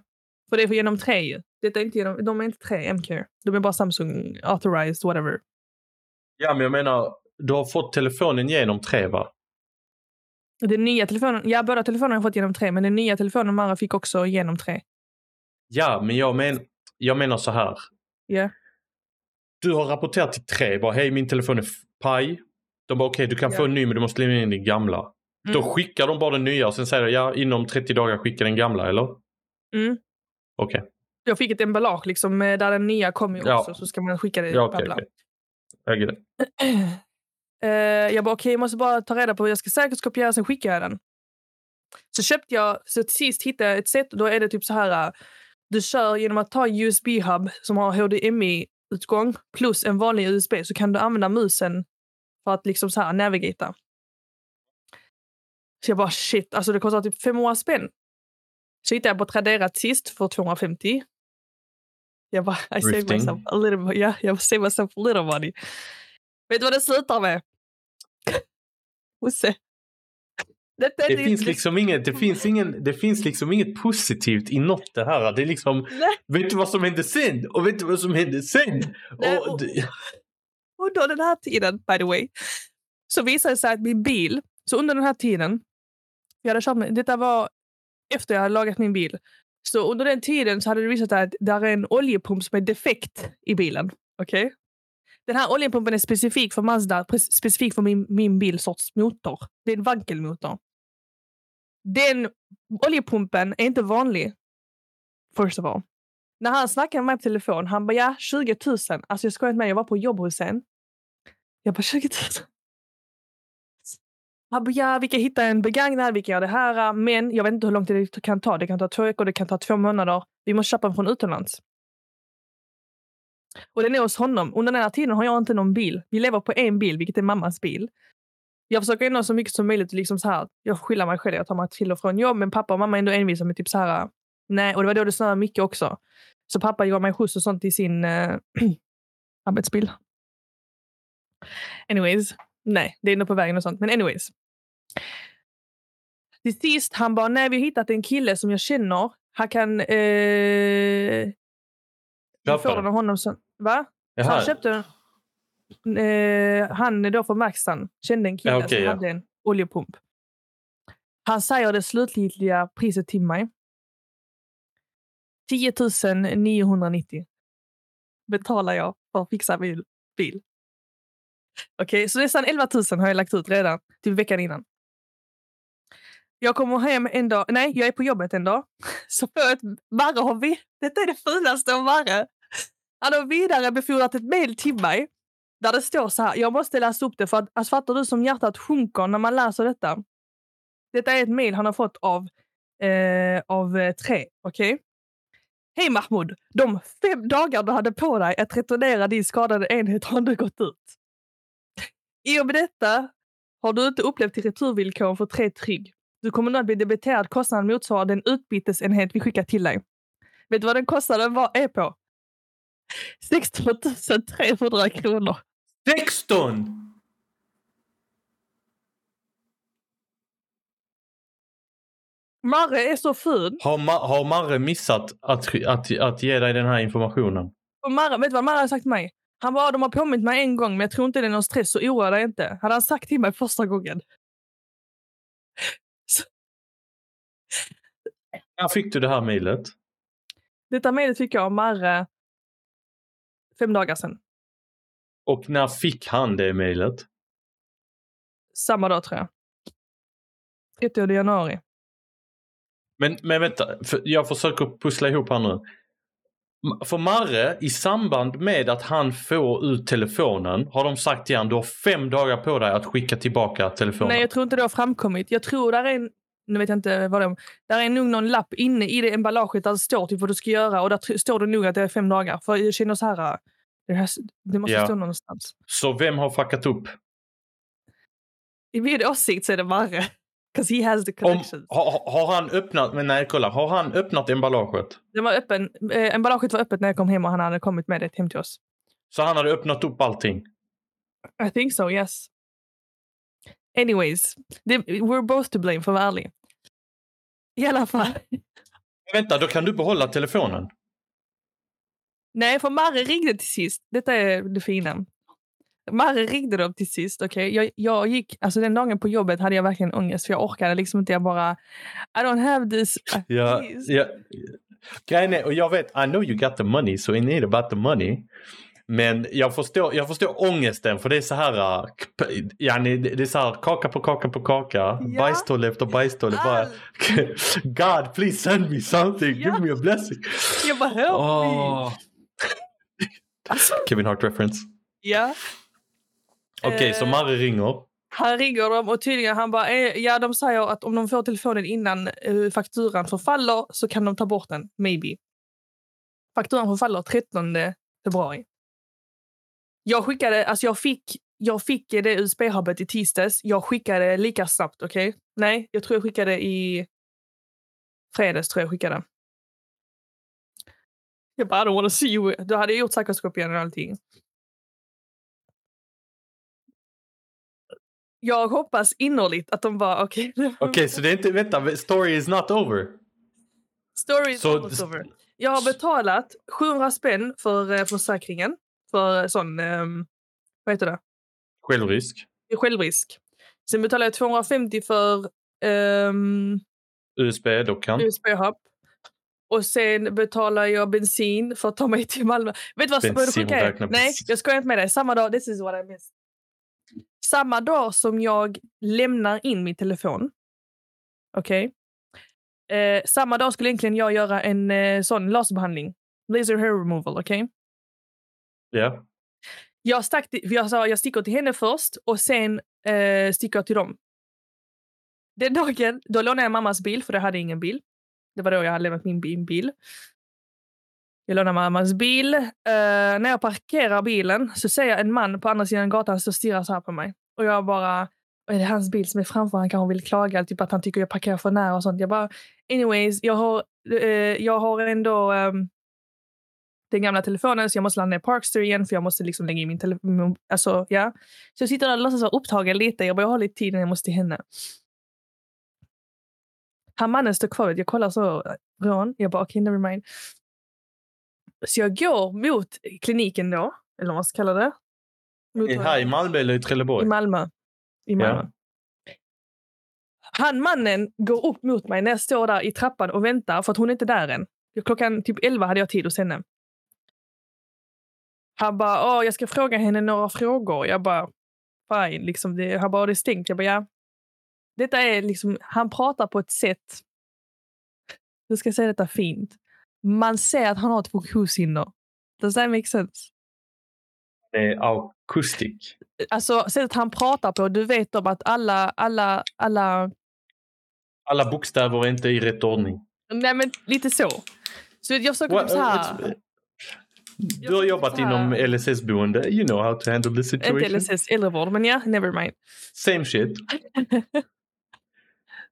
för det är genom Tre ju. De är inte Tre, M-Care. De är bara Samsung, authorized, whatever. Ja, men jag menar, du har fått telefonen genom Tre, va? Den nya telefonen... Ja, båda telefonerna har jag fått genom Tre, men den nya telefonen Mara fick också genom Tre. Ja, men jag menar så här. Ja. Yeah. Du har rapporterat till Tre, bara hej, min telefon är paj. De bara, okej, du kan få en ny men du måste lämna in din gamla. Då skickar de bara den nya och sen säger de, ja, inom 30 dagar skickar den gamla, eller? Mm. Okej. Jag fick ett emballage liksom där den nya kommer också, så ska man skicka det. Ja, okay. Äger jag bara okej, jag måste bara ta reda på hur jag ska säkerhetskopiera, sen skickar jag den. Så köpte jag, så till sist hittade jag ett sätt, då är det typ så här, du kör genom att ta USB-hub som har HDMI-utgång plus en vanlig USB, så kan du använda musen för att liksom så här navigata. Så jag bara shit, alltså det kostar typ 500 spänn. Så hittade jag på Traderat sist för 250. Jag bara, I saved myself a little money. Yeah, jag saved myself a little money. Vet du vad det slutar med? Husse. Det finns liksom inget positivt i något det här. Det är liksom, nej. Vet du vad som hände sen? Och vet du vad som hände sen? Och då den här tiden, by the way, så visade det sig att min bil, så under den här tiden, jag hade kört, detta var efter jag hade lagat min bil, så under den tiden så hade det visat sig att där är en oljepump som är defekt i bilen. Okej? Okay? Den här oljepumpen är specifik för Mazda, specifik för min bilsorts motor. Det är en vankelmotor. Den oljepumpen är inte vanlig. First of all. När han snackade med mig på telefon, han bara, ja, 20 000. Alltså jag skojar inte med, jag var på jobb hos en. Jag bara, 20 000. Han bara, ja, vi kan hitta en begagnad, vi kan göra det här. Men jag vet inte hur lång tid det kan ta. Det kan ta 2 veckor, det kan ta 2 månader. Vi måste köpa den från utomlands. Och den är hos honom. Under den här tiden har jag inte någon bil. Vi lever på en bil, vilket är mammas bil. Jag försöker ändå så mycket som möjligt. Liksom så här, jag skiljer mig själv. Jag tar mig till och från jobb. Men pappa och mamma är ändå envisa med typ så här. Nej, och det var då det snöade mycket också. Så pappa gav mig skjuts och sånt i sin arbetsbil. Anyways. Nej, det är ändå på vägen och sånt. Men anyways. Till sist, han bara, nej, vi har hittat en kille som jag känner. Han kan... jag får den av honom sen. Va? Så han köpte den. Han då från Maxan kände en kille som hade en oljepump. Han säger det slutliga priset till mig. 10 990 betalar jag för att fixa min bil. Okej, så nästan 11 000 har jag lagt ut redan till veckan innan. Jag kommer hem en dag. Nej, jag är på jobbet en dag. Så får jag ett varre hobby. Detta är det fulaste av varre. Han har vidare befordrat ett mejl till mig. Där det står så här. Jag måste läsa upp det för att alltså, fattar du som hjärtat sjunker när man läser detta. Detta är ett mejl han har fått av Tre. Okej? Hej Mahmoud. De 5 dagar du hade på dig att returnera din skadade enhet har du gått ut. I och med detta har du inte upplevt till returvillkoren för Tre trygg. Du kommer nog att bli debiterad kostnaden motsvarar den utbytesenhet vi skickar till dig. Vet du vad den kostnaden är på? 16 300 kronor. 16! Marre är så ful. Har Marre missat att ge dig den här informationen? Och Marre, vet du vad Marre har sagt till mig? Han bara, de har påmint mig en gång, men jag tror inte det är någon stress, så oroa dig inte. Hade han sagt till mig första gången. När fick du det här mejlet? Detta mejlet fick jag av Marre 5 dagar sedan. Och när fick han det mejlet? Samma dag tror jag. 30 januari. Men vänta, jag försöker pussla ihop här nu. För Marre, i samband med att han får ut telefonen, har de sagt till han, du har 5 dagar på dig att skicka tillbaka telefonen. Nej, jag tror inte det har framkommit. Jag tror där är en... Nu vet jag inte vad det är. Där är nog någon lapp inne i det emballaget där det står typ vad du ska göra. Och där står det nog att det är 5 dagar. För jag känner så här, det måste stå någonstans. Så vem har fuckat upp? I min åsikt så är det Marre. Because he has the connections. Har han öppnat emballaget? Det var öppen. Emballaget var öppet när jag kom hem och han hade kommit med det hem till oss. Så han hade öppnat upp allting? I think so, yes. Anyways, we're both to blame, för att vara ärlig. I alla fall. Vänta, då kan du behålla telefonen? Nej, för Marre ringde till sist. Detta är det fina. Marre ringde dem till sist, okej. Jag gick, alltså den dagen på jobbet hade jag verkligen ångest. För jag orkade liksom inte, jag bara I don't have this. Och jag vet, I know you got the money, so it ain't about the money. Men jag förstår ångesten, för det är så här, det är så här kaka på kaka på kaka, bajstål efter bajstål. Bara, God, please send me something, give me a blessing. Jag bara, help me. Kevin Hart reference. Ja, Okej, så Mari ringer. Han ringer dem och tydligen han bara, ja, de säger att om de får telefonen innan fakturan förfaller så kan de ta bort den, maybe. Fakturan förfaller 13 februari. Jag skickade, alltså jag fick det USB-hubbet i tisdags. Jag skickade lika snabbt, okej? Nej, jag tror jag skickade i fredags, Jag bara, I don't wanna see you. Då hade jag gjort säkerhetskopien och allting. Jag hoppas innerligt att de bara, okej, så det är inte, vänta, story is not over. Story is not over. Jag har betalat 700 spänn för försäkringen. För sån, vad heter det? Självrisk. Självrisk. Sen betalade jag 250 för USB-dockan. USB-hub. Och sen betalar jag bensin för att ta mig till Malmö. Vet du vad som började? Nej, jag skojar inte med dig. Samma dag, this is what I missed. Samma dag som jag lämnar in min telefon. Okej. Samma dag skulle egentligen jag göra en sån laserbehandling. Laser hair removal, okej? Ja. Yeah. Jag sticker till henne först och sen sticker jag till dem. Den dagen, då lånade jag mammas bil för jag hade ingen bil. Det var då jag hade lämnat min bil. Jag lånar mammas bil. När jag parkerar bilen så ser jag en man på andra sidan gatan som stirrar så här på mig. Och jag bara, är det hans bil som är framför? Han kanske vill klaga, typ att han tycker jag parkerar för nära och sånt. Jag bara, anyways, jag har ändå den gamla telefonen så jag måste landa i Parkster igen för jag måste liksom lägga in min telefon. Alltså, ja. Så jag sitter där och låtsas vara upptagen lite. Jag bara, jag har lite tid när jag måste hinna. Han mannen står kvar. Jag kollar så rån. Jag bara, never mind. Så jag går mot kliniken då. Eller vad man ska kalla det. Här i Malmö eller i Trelleborg? I Malmö. Ja. Han mannen går upp mot mig när jag står där i trappan och väntar. För att hon är inte där än. Klockan typ 11 hade jag tid hos henne. Han bara, jag ska fråga henne några frågor. Jag bara, fine. Liksom det, han bara, det är stängt. Jag bara, ja. Detta är liksom, han pratar på ett sätt. Jag ska säga detta fint. Man ser att han har ett fokushinder. Does that make sense? Det är akustik. Alltså, sättet han pratar på. Du vet om att alla bokstäver är inte i rätt ordning. Nej, men lite så. Så jag försöker så här. Du har jobbat inom LSS-boende. You know how to handle the situation. Inte LSS, äldrevård, men ja, never mind. Same shit.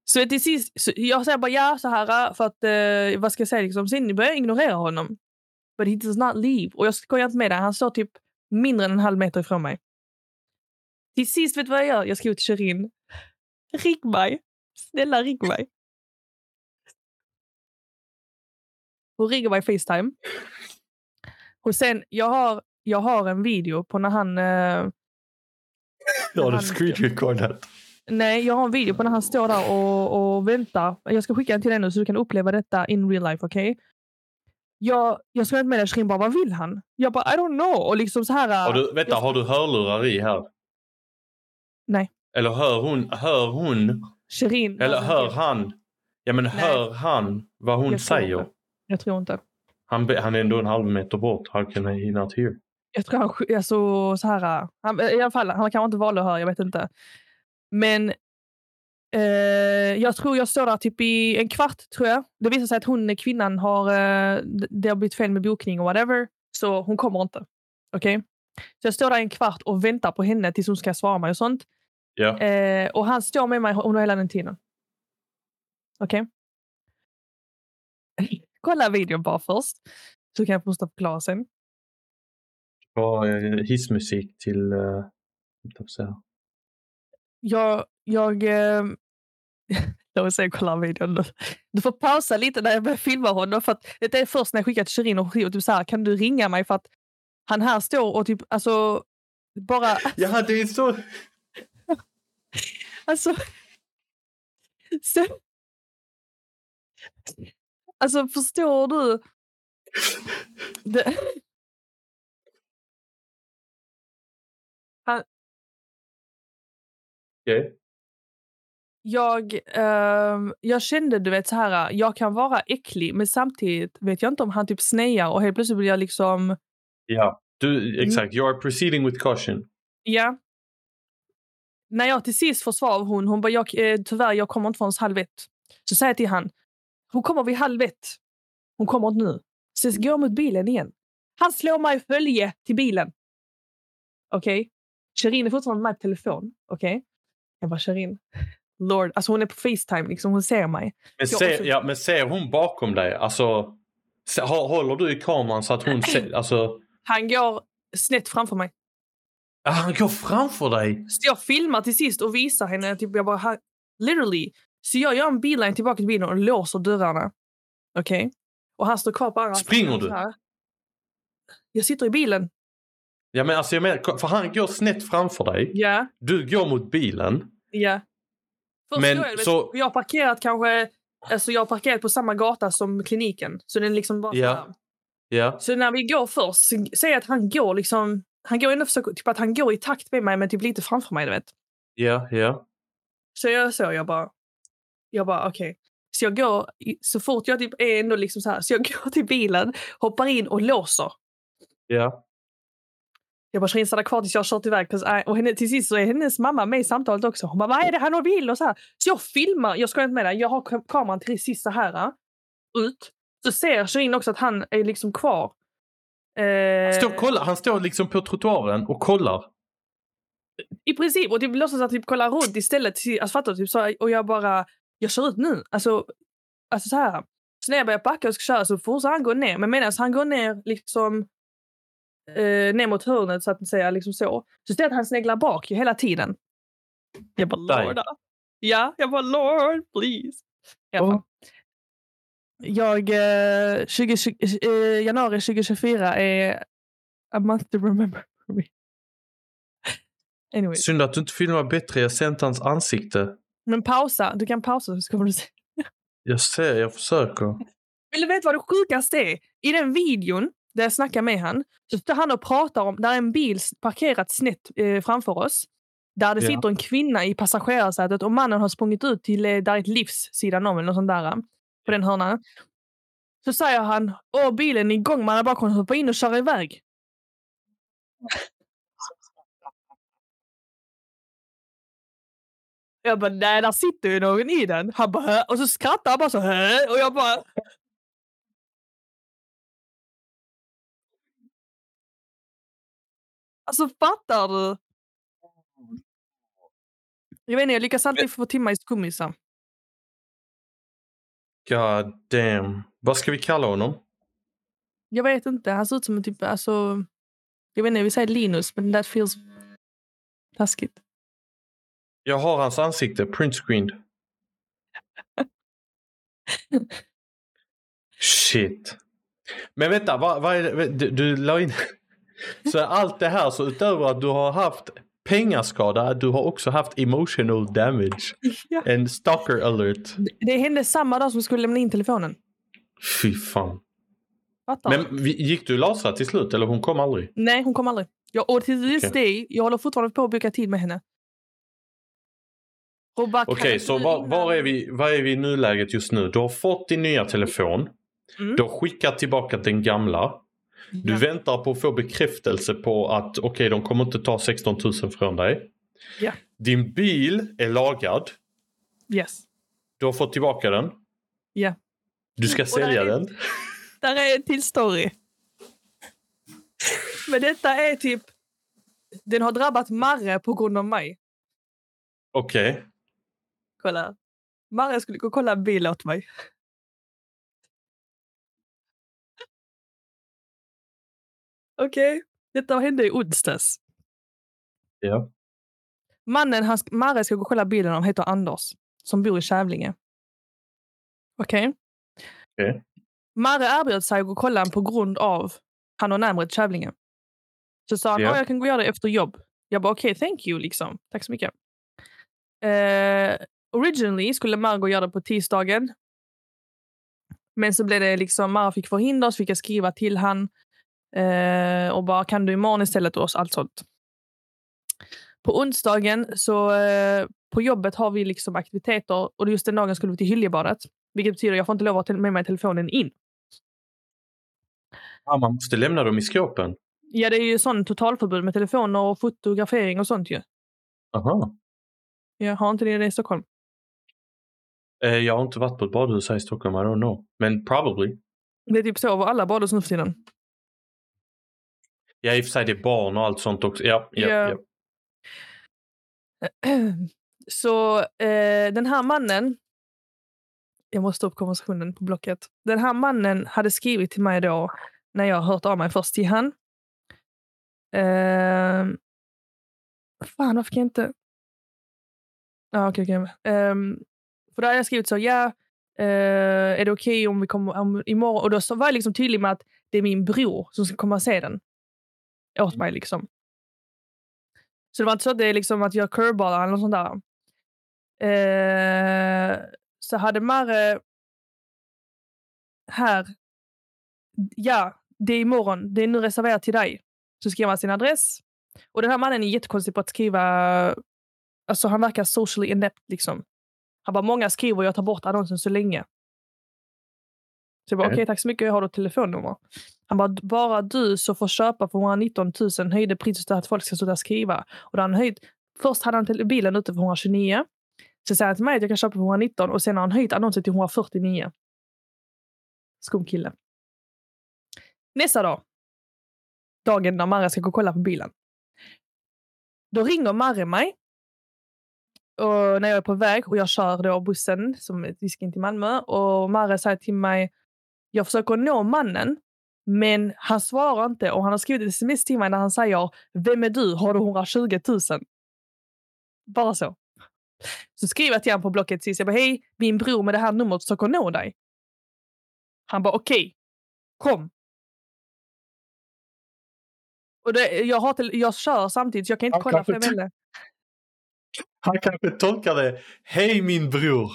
Så till sist, så jag säger bara ja så här för att, vad ska jag säga liksom, sen börjar jag ignorera honom. But he does not leave. Och jag skojar inte med det, han står typ mindre än en halv meter ifrån mig. Till sist, vet du vad jag gör? Jag skriver till Shirin. Ring mig. Snälla ring mig. Hon ringer mig FaceTime. Och sen, jag har en video på när han... Ja, du screenrecordat. Nej, jag har en video på när han står där och väntar. Jag ska skicka den till dig nu så du kan uppleva detta in real life, okej? Jag ska inte med dig, Shirin bara, vad vill han? Jag bara, I don't know. Och liksom så här... Har du hörlurar i här? Nej. Eller hör hon? Shirin. Eller hör han? Ja, men hör han vad hon säger? Inte. Jag tror inte. Han är ändå en halv meter bort. How can he not hear? Jag tror han är så här... I alla fall, han kan inte vara att höra, jag vet inte. Men jag tror jag står där typ i en kvart, tror jag. Det visar sig att kvinnan har blivit fel med bokning och whatever. Så hon kommer inte. Okej? Så jag står där i en kvart och väntar på henne tills hon ska svara mig och sånt. Yeah. Och han står med mig under hela den tiden. Okej? Kolla videon bara först. Så kan jag posta på glasen. Det var hissmusik till... Jag säger kolla videon då. Du får pausa lite när jag börjar filma honom för att det är först när jag skickar till Shirin och typ så här, kan du ringa mig för att han här står och typ alltså bara... Ja, det är så... Alltså förstår du? Han... Okay. Jag kände, du vet så här, jag kan vara äcklig men samtidigt vet jag inte om han typ snejar och helt plötsligt blir jag liksom... Ja, exakt. You are proceeding with caution. Ja. När jag till sist får svar av hon bara, tyvärr jag kommer inte förrän halv ett. Så säger jag till han, hon kommer vid halv ett. Hon kommer inte nu. Så går jag mot bilen igen. Han slår mig i följe till bilen. Okej. Sherin är fortfarande med på telefon. Okej. Jag bara, Sherin. Lord, alltså hon är på FaceTime liksom, hon ser mig. Men ser hon bakom dig? Alltså håller du i kameran så att hon ser, alltså... Han går snett framför mig. Ah, han går framför dig. Så jag filmar till sist och visar henne typ, jag bara, literally. Så jag gör en billine tillbaka till bilen och låser dörrarna. Okej. Och han står kvar på andra. Springer du? Här. Jag sitter i bilen. Ja, men alltså, för han går snett framför dig. Ja. Yeah. Du går mot bilen. Ja. Yeah. Men så jag har parkerat kanske, alltså jag har parkerat på samma gata som kliniken, så den liksom bara yeah. Så när vi går först, säger att han går liksom, han går ändå försöker, typ att han går i takt med mig men typ lite framför mig, du vet. Ja, ja. Så jag bara okej. Så jag går så fort jag typ är ändå liksom så här, så jag går till bilen, hoppar in och låser. Ja. Yeah. Jag bara skrinstade där kvar tills jag har kört iväg. Och henne, till sist så är hennes mamma med i samtalet också. Hon bara, vad är det här någon vill? Och så här. Så jag filmar, jag ska inte med dig. Jag har kameran till sist så här ut. Så ser Shirin också att han är liksom kvar. Han står liksom på trottoaren och kollar. I princip. Och det låtsas att typ kolla runt istället. Alltså fattar typ så. Och jag bara, jag kör ut nu. Alltså så här. Så när jag börjar backa och ska köra så får han gå ner. Men medan han går ner liksom... ner mot hörnet så att säga liksom så det att han sneglar bak ju hela tiden. Jag bara Lord. Ja, jag bara Lord, please. Jag 20, januari 2024 är a month to remember for me. Anyway. Synd att du inte filmar bättre, jag sent hans ansikte. Men pausa, du kan pausa så kommer du se. Jag försöker. Vill du veta vad det sjukaste är? I den videon där jag snackar med han, så står han och pratar om, där är en bil parkerat snett framför oss, där det sitter en kvinna i passagerarsätet och mannen har sprungit ut till där ett livs sidan om eller något sånt där, på den hörnan. Så säger han, åh bilen är igång, man har bara kunnat hoppa in och köra iväg. Jag bara, nej där sitter ju någon i den. Han bara, hö? Och så skrattar han bara så, hö? Och jag bara... Alltså fattar du? Jag vet inte, jag lyckas alltid få timma i skummisar. God damn. Vad ska vi kalla honom? Jag vet inte, han ser ut som en typ, alltså... Jag vet inte, vi säger Linus, men that feels taskigt. Jag har hans ansikte, printscreened. Shit. Men vänta, vad är det? Du la in... Så allt det här, så utöver att du har haft pengaskada, du har också haft emotional damage. En stalker alert. Det hände samma dag som skulle lämna in telefonen. Fy fan. Men gick du Lasra till slut eller hon kom aldrig? Nej, hon kom aldrig. Och till just det, jag håller fortfarande på att boka tid med henne. Okej, så var är vi i nuläget just nu? Du har fått din nya telefon. Mm. Du har skickat tillbaka den gamla. Du väntar på att få bekräftelse på att okej, de kommer inte ta 16 000 från dig. Yeah. Din bil är lagad. Yes. Du har fått tillbaka den. Ja. Yeah. Du ska sälja den. Där är en till story. Men detta är typ... Den har drabbat Marre på grund av mig. Okej. Okay. Kolla. Marre skulle gå och kolla en bil åt mig. Okej, detta hände i onsdags. Ja. Mannen, Marre ska gå och kolla bilen om, heter Anders. Som bor i Kävlinge. Okej. Okay. Marre erbjöd sig att gå och kolla på grund av han har närmare till Kävlinge. Så sa han, jag kan gå och göra det efter jobb. Jag bara, okej, thank you liksom. Tack så mycket. Originally skulle Marre gå och göra det på tisdagen. Men så blev det liksom, Marre fick förhindra, så fick jag skriva till han. Och bara, kan du imorgon istället och allt sånt. På onsdagen så på jobbet har vi liksom aktiviteter och just den dagen skulle vi till Hyljebadet, vilket betyder att jag får inte lov att ta med mig telefonen in. Ja, man måste lämna dem i skåpen. Ja, det är ju sån totalförbud med telefoner och fotografering och sånt ju. Aha. Jag har inte det i Stockholm. Jag har inte varit på ett badhus här i Stockholm. I don't know. Men probably. Det är typ så över alla badhus nu för tiden. Ja, i och för sig det är barn och allt sånt också. Ja. Så den här mannen, jag måste ta upp konversationen på blocket. Den här mannen hade skrivit till mig då när jag hört av mig först till han. Fan, varför kan jag inte? Ja, okej. För där har jag skrivit så, är det okej om vi kommer imorgon? Och då så var jag liksom tydlig med att det är min bror som ska komma och se den åt mig liksom. Så det var inte så att det är liksom att jag curveballar eller något sånt där. Så hade Mare här, ja, det är imorgon, det är nu reserverat till dig. Så skrev han sin adress. Och den här mannen är jättekonstig på att skriva, alltså han verkar socially inept liksom. Han bara, många skriver och jag tar bort annonsen så länge. Så jag bara, okej, tack så mycket, jag har då telefonnummer. Han bara du så får köpa för 119 000 höjde priset att folk ska sluta skriva. Och då han höjt, först hade han bilen ute för 129. Så säger han till mig att jag kan köpa för 119 och sen har han höjt annonsen till 149. Skumkille. Nästa dag. Dagen när Marre ska gå och kolla på bilen. Då ringer Marre mig. Och när jag är på väg och jag kör då bussen som är disken till Malmö. Och Marre säger till mig, jag försöker nå mannen. Men han svarar inte och han har skrivit ett sms till mig när han säger, vem är du? Har du 120 000? Bara så. Så skriver jag till honom på blocket sist. Jag bara, hej, min bror med det här numret försöker nå dig. Han bara, okej, kom. Och det, jag kör samtidigt, jag kan inte kolla för mig. Han kanske tolkar det. Hej min bror.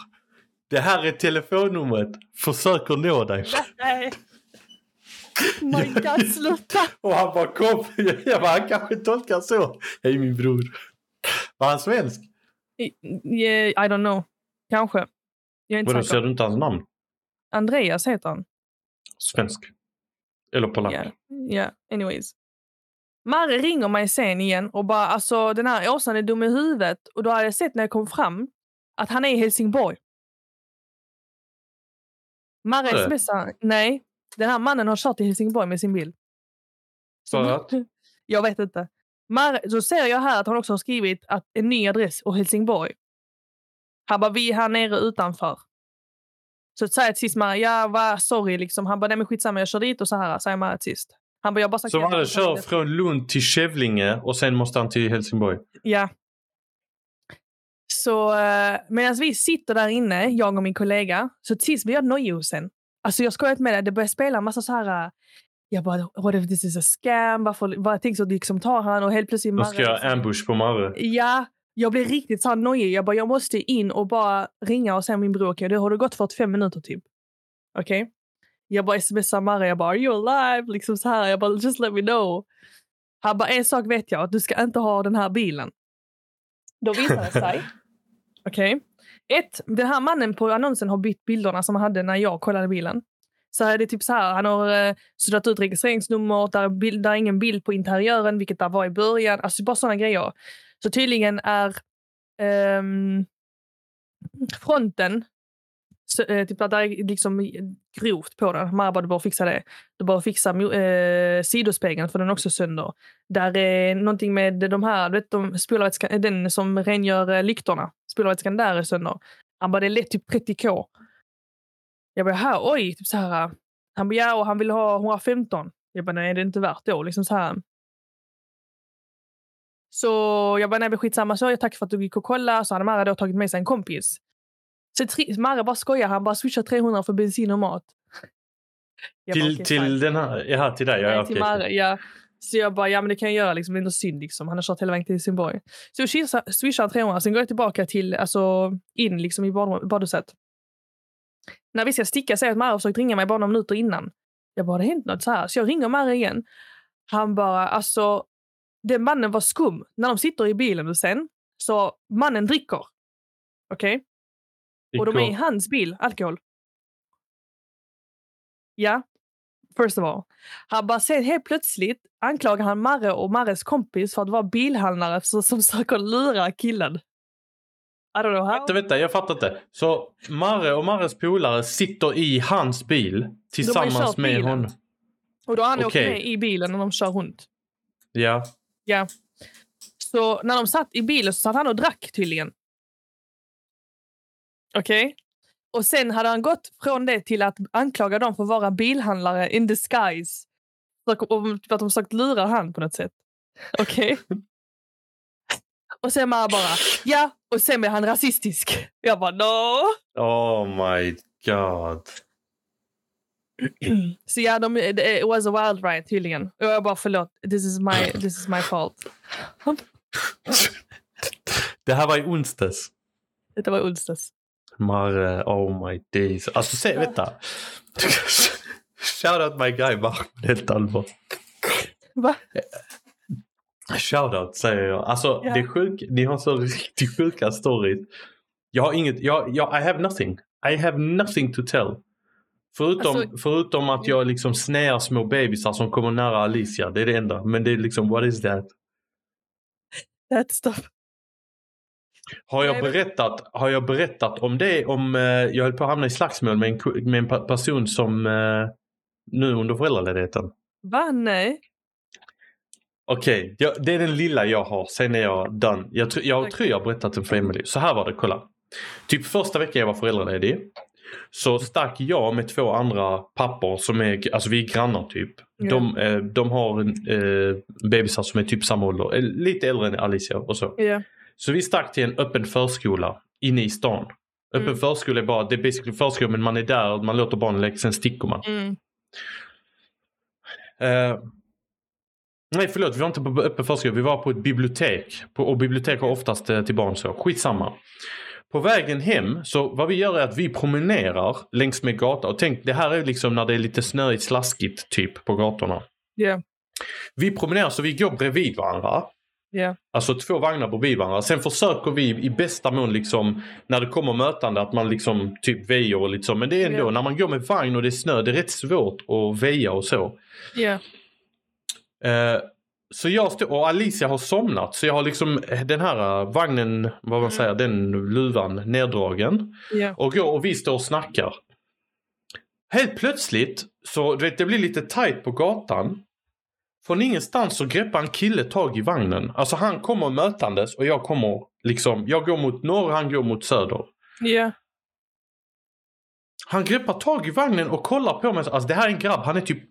Det här är telefonnumret. Försöker nå dig. Nej. Oh my God, sluta. Och han bara kom. Jag bara, han kanske tolkar så. Hej min bror. Var han svensk? I don't know. Kanske. Jag är inte säker. Ser du inte hans namn? Andreas heter han. Svensk. Eller polack. Yeah. Anyways. Mare ringer mig sen igen och bara, alltså den här Åsan är dum i huvudet. Och då har jag sett när jag kom fram att han är i Helsingborg. Mare smsar, nej. Den här mannen har kört i Helsingborg med sin bil. Jag vet inte. Så ser jag här att han också har skrivit att en ny adress och Helsingborg. Han bara, vi är här nere utanför. Så säger jag till sist, jag var sorry liksom. Han bara, nej men skitsamma, jag kör dit och så här. Säger jag till sist. Han bara, jag bara sagt. Så han kör från Lund till Kävlinge och sen måste han till Helsingborg. Ja. Så medan vi sitter där inne, jag och min kollega, så till sist blir jag nöjd hos sen. Alltså jag skojade med det började spela en massa så här. Jag bara, what if this is a scam? Varför tänker jag liksom tar han och helt plötsligt. Då ska jag ambush på Marre. Ja, jag blev riktigt så nojig. Jag bara, jag måste in och bara ringa och säga min bror, okej, det har det gått 45 minuter typ. Okej. Jag bara smsar Marre, jag bara, are you alive? Liksom så här, jag bara, just let me know. Han bara, en sak vet jag, att du ska inte ha den här bilen. Då visar det sig. Okej. Den här mannen på annonsen har bytt bilderna som han hade när jag kollade bilen. Så här är det typ så här, han har suddat ut registreringsnummer, där är ingen bild på interiören, vilket där var i början. Alltså bara sådana grejer. Så tydligen är fronten så, typ att det är liksom grovt på den. Man bara, du bara fixa det. Du bara fixa sidospegeln för den är också sönder. Där är någonting med de här, du vet, den som rengör lyktorna. Spolarvätskan där är sönder. Han bara, det är lätt typ 30k. Jag bara, här, oj, typ så här. Han bara, ja, och han vill ha 115. Jag bara, nej, det är inte värt då, liksom så här. Så jag bara, nej, skitsamma, så jag tack för att du gick och kolla. Så hade Mara då tagit med sig en kompis. Så Mara bara skojar, han bara switchar 300 för bensin och mat. Till den här, ja, till dig. Nej, till Mara, ja. Så jag bara, ja men det kan jag göra liksom, det är ändå synd liksom. Han har kört hela vägen till Helsingborg. Så jag swishar 300, sen går jag tillbaka till, alltså in liksom i badhuset. När vi ska sticka säger jag att Mara har försökt ringa mig bara några minuter innan. Jag bara, det har hänt något så här. Så jag ringer Mara igen. Han bara, alltså den mannen var skum. När de sitter i bilen och sen, så mannen dricker. Okej? Och de är i hans bil, alkohol. Ja. First of all. Han bara, sen helt plötsligt anklagar han Marre och Marres kompis för att vara bilhandlare som söker lura killen. I don't know how. Vänta, jag fattar inte. Så Marre och Marres polare sitter i hans bil tillsammans med hon. Och då har han åkt med i bilen när de kör runt. Ja. Ja. Så när de satt i bilen så satt han och drack tydligen. Okej. Och sen hade han gått från det till att anklaga dem för att vara bilhandlare in disguise. Och att de sagt lura han på något sätt. Okej. Och sen bara, ja. Och sen är han rasistisk. Jag bara, no. Oh my god. Så ja, it was a wild ride tydligen. Och jag bara, förlåt. This is my fault. Det här var i onsdags. Det var i onsdags. Marre, oh my days. Alltså, se, vänta. Shoutout my guy, bara helt allvar. Va? Shoutout, säger jag. Alltså, yeah. Det är sjukt. Ni har så riktigt sjuka stories. Jag har inget, I have nothing. I have nothing to tell. Förutom att jag liksom snäar små bebisar som kommer nära Alicia. Det är det enda. Men det är liksom, what is that? That stuff. Har jag berättat om det? Om jag höll på att hamna i slagsmål med en person som nu under föräldraledigheten. Va? Nej. Okej, det är den lilla jag har. Sen är jag done. Jag tror jag har berättat en family. Så här var det, kolla. Typ första veckan jag var föräldraledig så stack jag med två andra pappor som är, alltså vi är grannar typ. Yeah. De har bebisar som är typ samma ålder. Lite äldre än Alicia och så. Yeah. Så vi stack till en öppen förskola inne i stan. Öppen förskola är bara, det är basically förskola men man är där och man låter barnen leka, sen sticker man. Nej förlåt, vi var inte på öppen förskola, vi var på ett bibliotek. Och bibliotek har oftast till barn så, skitsamma. På vägen hem, så vad vi gör är att vi promenerar längs med gatan. Och tänk, det här är liksom när det är lite snöigt, slaskigt typ på gatorna. Ja. Yeah. Vi promenerar så vi går bredvid varandra. Yeah. Alltså två vagnar bredvid varandra. Sen försöker vi i bästa mån liksom, när det kommer mötande, att man liksom typ väjer och lite så. Men det är ändå, när man går med vagn och det är snö, det är rätt svårt att väja och så. Ja. Yeah. Så jag och Alicia har somnat, så jag har liksom den här vagnen, vad man säger, den luvan neddragen. Yeah. Och vi står och snackar. Helt plötsligt så du vet, det blir lite tajt på gatan. Från ingenstans så greppar en kille tag i vagnen. Alltså han kommer mötandes och jag kommer liksom, jag går mot norr, han går mot söder. Ja. Yeah. Han greppar tag i vagnen och kollar på mig. Alltså det här är en grabb, han är typ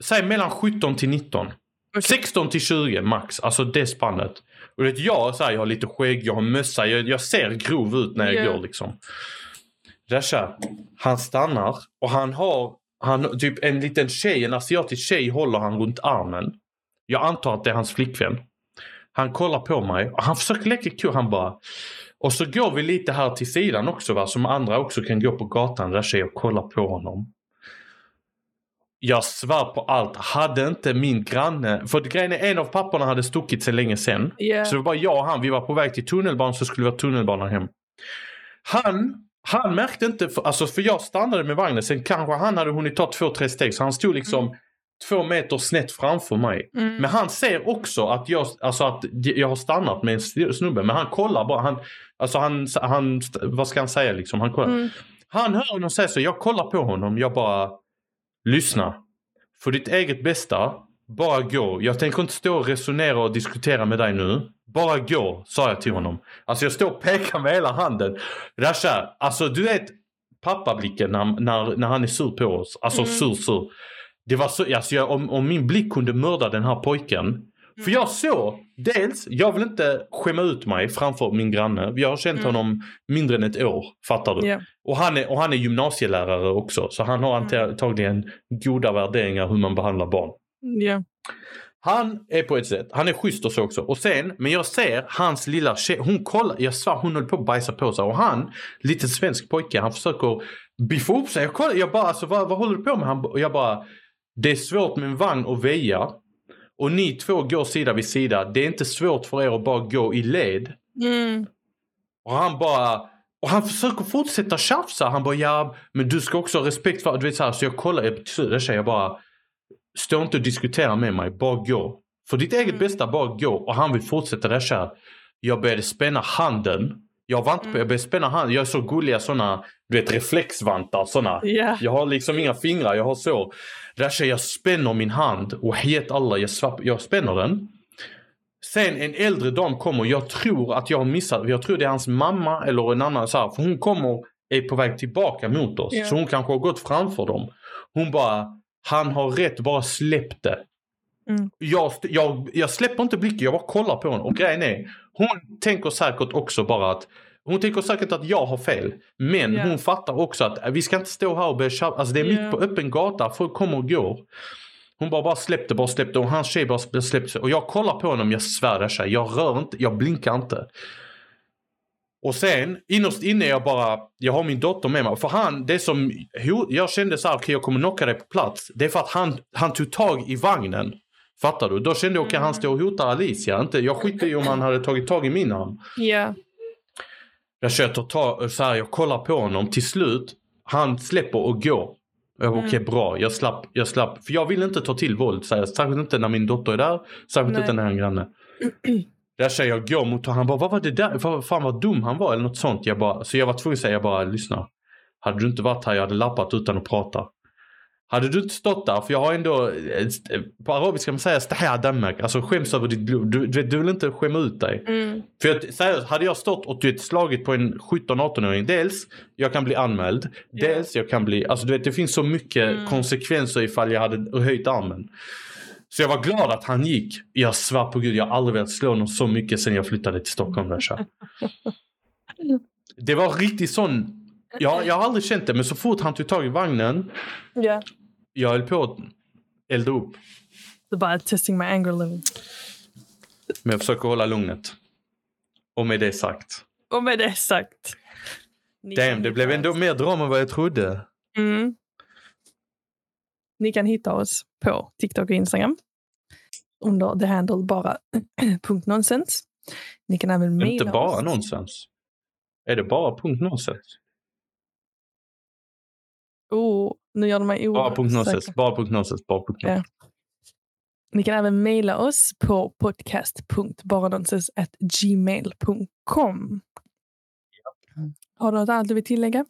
säg mellan 17 till 19. Okay. 16 till 20 max. Alltså det spannet. Och vet jag, så här, jag har lite skägg, jag har mössa. Jag ser grov ut när jag går liksom. Rasha, han stannar. Och han har typ en liten tjej, en asiatisk tjej håller han runt armen. Jag antar att det är hans flickvän. Han kollar på mig. Och han försöker leka kul, han bara. Och så går vi lite här till sidan också va. Som andra också kan gå på gatan. Rasha, jag kollar på honom. Jag svär på allt. Hade inte min granne... För grejen är, en av papporna hade stuckit sig länge sen. Yeah. Så det var bara jag och han. Vi var på väg till tunnelbanan, så skulle vi ha tunnelbanan hem. Han märkte inte... För jag stannade med vagnen. Sen kanske han hade hunnit ta 2-3 steg. Så han stod liksom 2 meter snett framför mig. Mm. Men han ser också att jag har stannat med en snubbe. Men han kollar bara. Han vad ska han säga liksom? Han kollar. Mm. Han hör och säger så. Jag kollar på honom. Jag bara... Lyssna, för ditt eget bästa, bara gå. Jag tänker inte stå och resonera och diskutera med dig nu. Bara gå, sa jag till honom. Alltså jag står och pekar med hela handen. Rasha, alltså du vet pappablicken när han är sur på oss. Alltså sur. Det var så, alltså om min blick kunde mörda den här pojken. För jag såg, dels, jag vill inte skämma ut mig framför min granne. Jag har känt honom mindre än ett år, fattar du? Yeah. Och han är gymnasielärare också. Så han har antagligen goda värderingar hur man behandlar barn. Yeah. Han är på ett sätt, han är schysst och så också. Och sen, men jag ser hans lilla tjej, hon kollar, jag sa hon höll på att bajsa på sig. Och han, liten svensk pojke, han försöker biffa upp sig. Jag bara, alltså vad håller du på med? Och jag bara, det är svårt med en vagn att väja. Och ni två går sida vid sida. Det är inte svårt för er att bara gå i led. Mm. Och han försöker fortsätta tjafsa. Han bara, ja, men du ska också ha respekt för... Du vet så här, så jag kollar. Jag bara, stå inte och diskutera med mig. Bara gå. För ditt eget bästa, bara gå. Och han vill fortsätta det här. Jag började spänna handen. Jag har vant på, jag börjar spänna hand. Jag är så gulliga sådana, du vet, reflexvantar sådana. Yeah. Jag har liksom inga fingrar, jag har så. Rasha, jag spänner min hand och helt alla, jag spänner den. Sen en äldre dam kommer, jag tror att jag har missat, jag tror det är hans mamma eller en annan så här, för hon kommer är på väg tillbaka mot oss. Yeah. Så hon kanske har gått framför dem. Hon bara, han har rätt, bara släpp det. Mm. Jag släpper inte blicken, jag bara kollar på henne. Och grejen är, hon tänker säkert också bara att, hon tänker säkert att jag har fel. Men yeah. hon fattar också att vi ska inte stå här och börja tjabba. Alltså det är mitt på öppen gata, folk kommer och går. Hon bara släppte. Och hans tjej bara släppte. Och jag kollar på honom, jag svär sig. Jag rör inte, jag blinkar inte. Och sen, innerst inne jag har min dotter med mig. För han, det som, jag kände så här, okay, jag kommer knocka dig på plats. Det är för att han tog tag i vagnen. Fattar du? Då kände jag att han stod och hotade Alicia. Inte, jag skiter ju om han hade tagit tag i min hand. Ja. Yeah. Jag köter tag, så här, jag kollar på honom. Till slut, han släpper och går. Okej, bra. Jag slapp. För jag vill inte ta till våld. Särskilt inte när min dotter är där. Särskilt inte när han är granne. Där säger jag, gå mot honom. Han bara, vad var det där? Fan vad dum han var. Eller något sånt. Så jag var tvungen att säga, lyssna. Hade du inte varit här, jag hade lappat utan att prata. Hade du inte stått där, för jag har ändå, på arabiska man säger stahadamak, alltså skäms över ditt blod, du vill inte skämma ut dig. För att, seriöst, hade jag stått och slagit på en 17-18-åring, dels jag kan bli anmäld, dels jag kan bli, alltså du vet, det finns så mycket konsekvenser ifall jag hade höjt armen. Så jag var glad att han gick. Jag svär på Gud, jag har aldrig velat slå någon så mycket sen jag flyttade till Stockholm där. Det var riktigt sån. Jag har aldrig känt det, men så fort han tog tag i vagnen, jag höll på att elda upp. Det är bara testing my anger limit. Men jag försöker hålla lugnet. Och med det sagt. Damn, det blev ändå mer drama än vad jag trodde. Mm. Ni kan hitta oss på TikTok och Instagram under det handle bara.nonsens. Ni kan även mejla oss. Inte bara nonsens. Är det bara.nonsens? Nu gör de mig Bara.nonsens. Ni kan även mejla oss på podcast.baranonsens@gmail.com. Har du något annat du vill tillägga?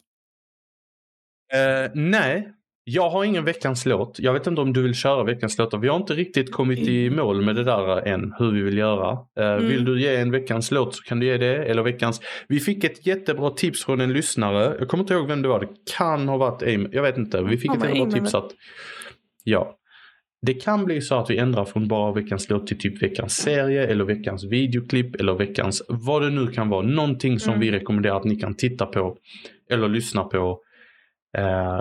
Nej, jag har ingen veckans låt. Jag vet inte om du vill köra veckans låt. Vi har inte riktigt kommit i mål med det där än, hur vi vill göra. Vill du ge en veckans låt så kan du ge det. Eller veckans. Vi fick ett jättebra tips från en lyssnare. Jag kommer inte ihåg vem det var. Det kan ha varit Amy. Jag vet inte. Vi fick ett jättebra tips att... Ja. Det kan bli så att vi ändrar från bara veckans låt till typ veckans serie eller veckans videoklipp eller veckans... Vad det nu kan vara. Någonting som vi rekommenderar att ni kan titta på eller lyssna på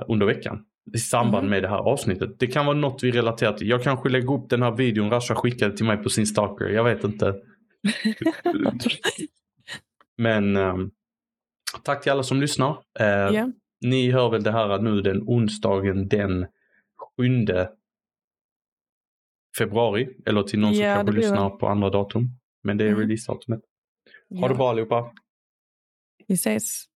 under veckan. I samband med det här avsnittet. Det kan vara något vi relaterar till. Jag kanske lägger upp den här videon Rasha skickade till mig på sin stalker. Jag vet inte. Men tack till alla som lyssnar. Ni hör väl det här nu den onsdagen den 7 februari. Eller till någon som kanske lyssnar på andra datum. Men det är release-datumet. Ha det bra allihopa. Vi ses.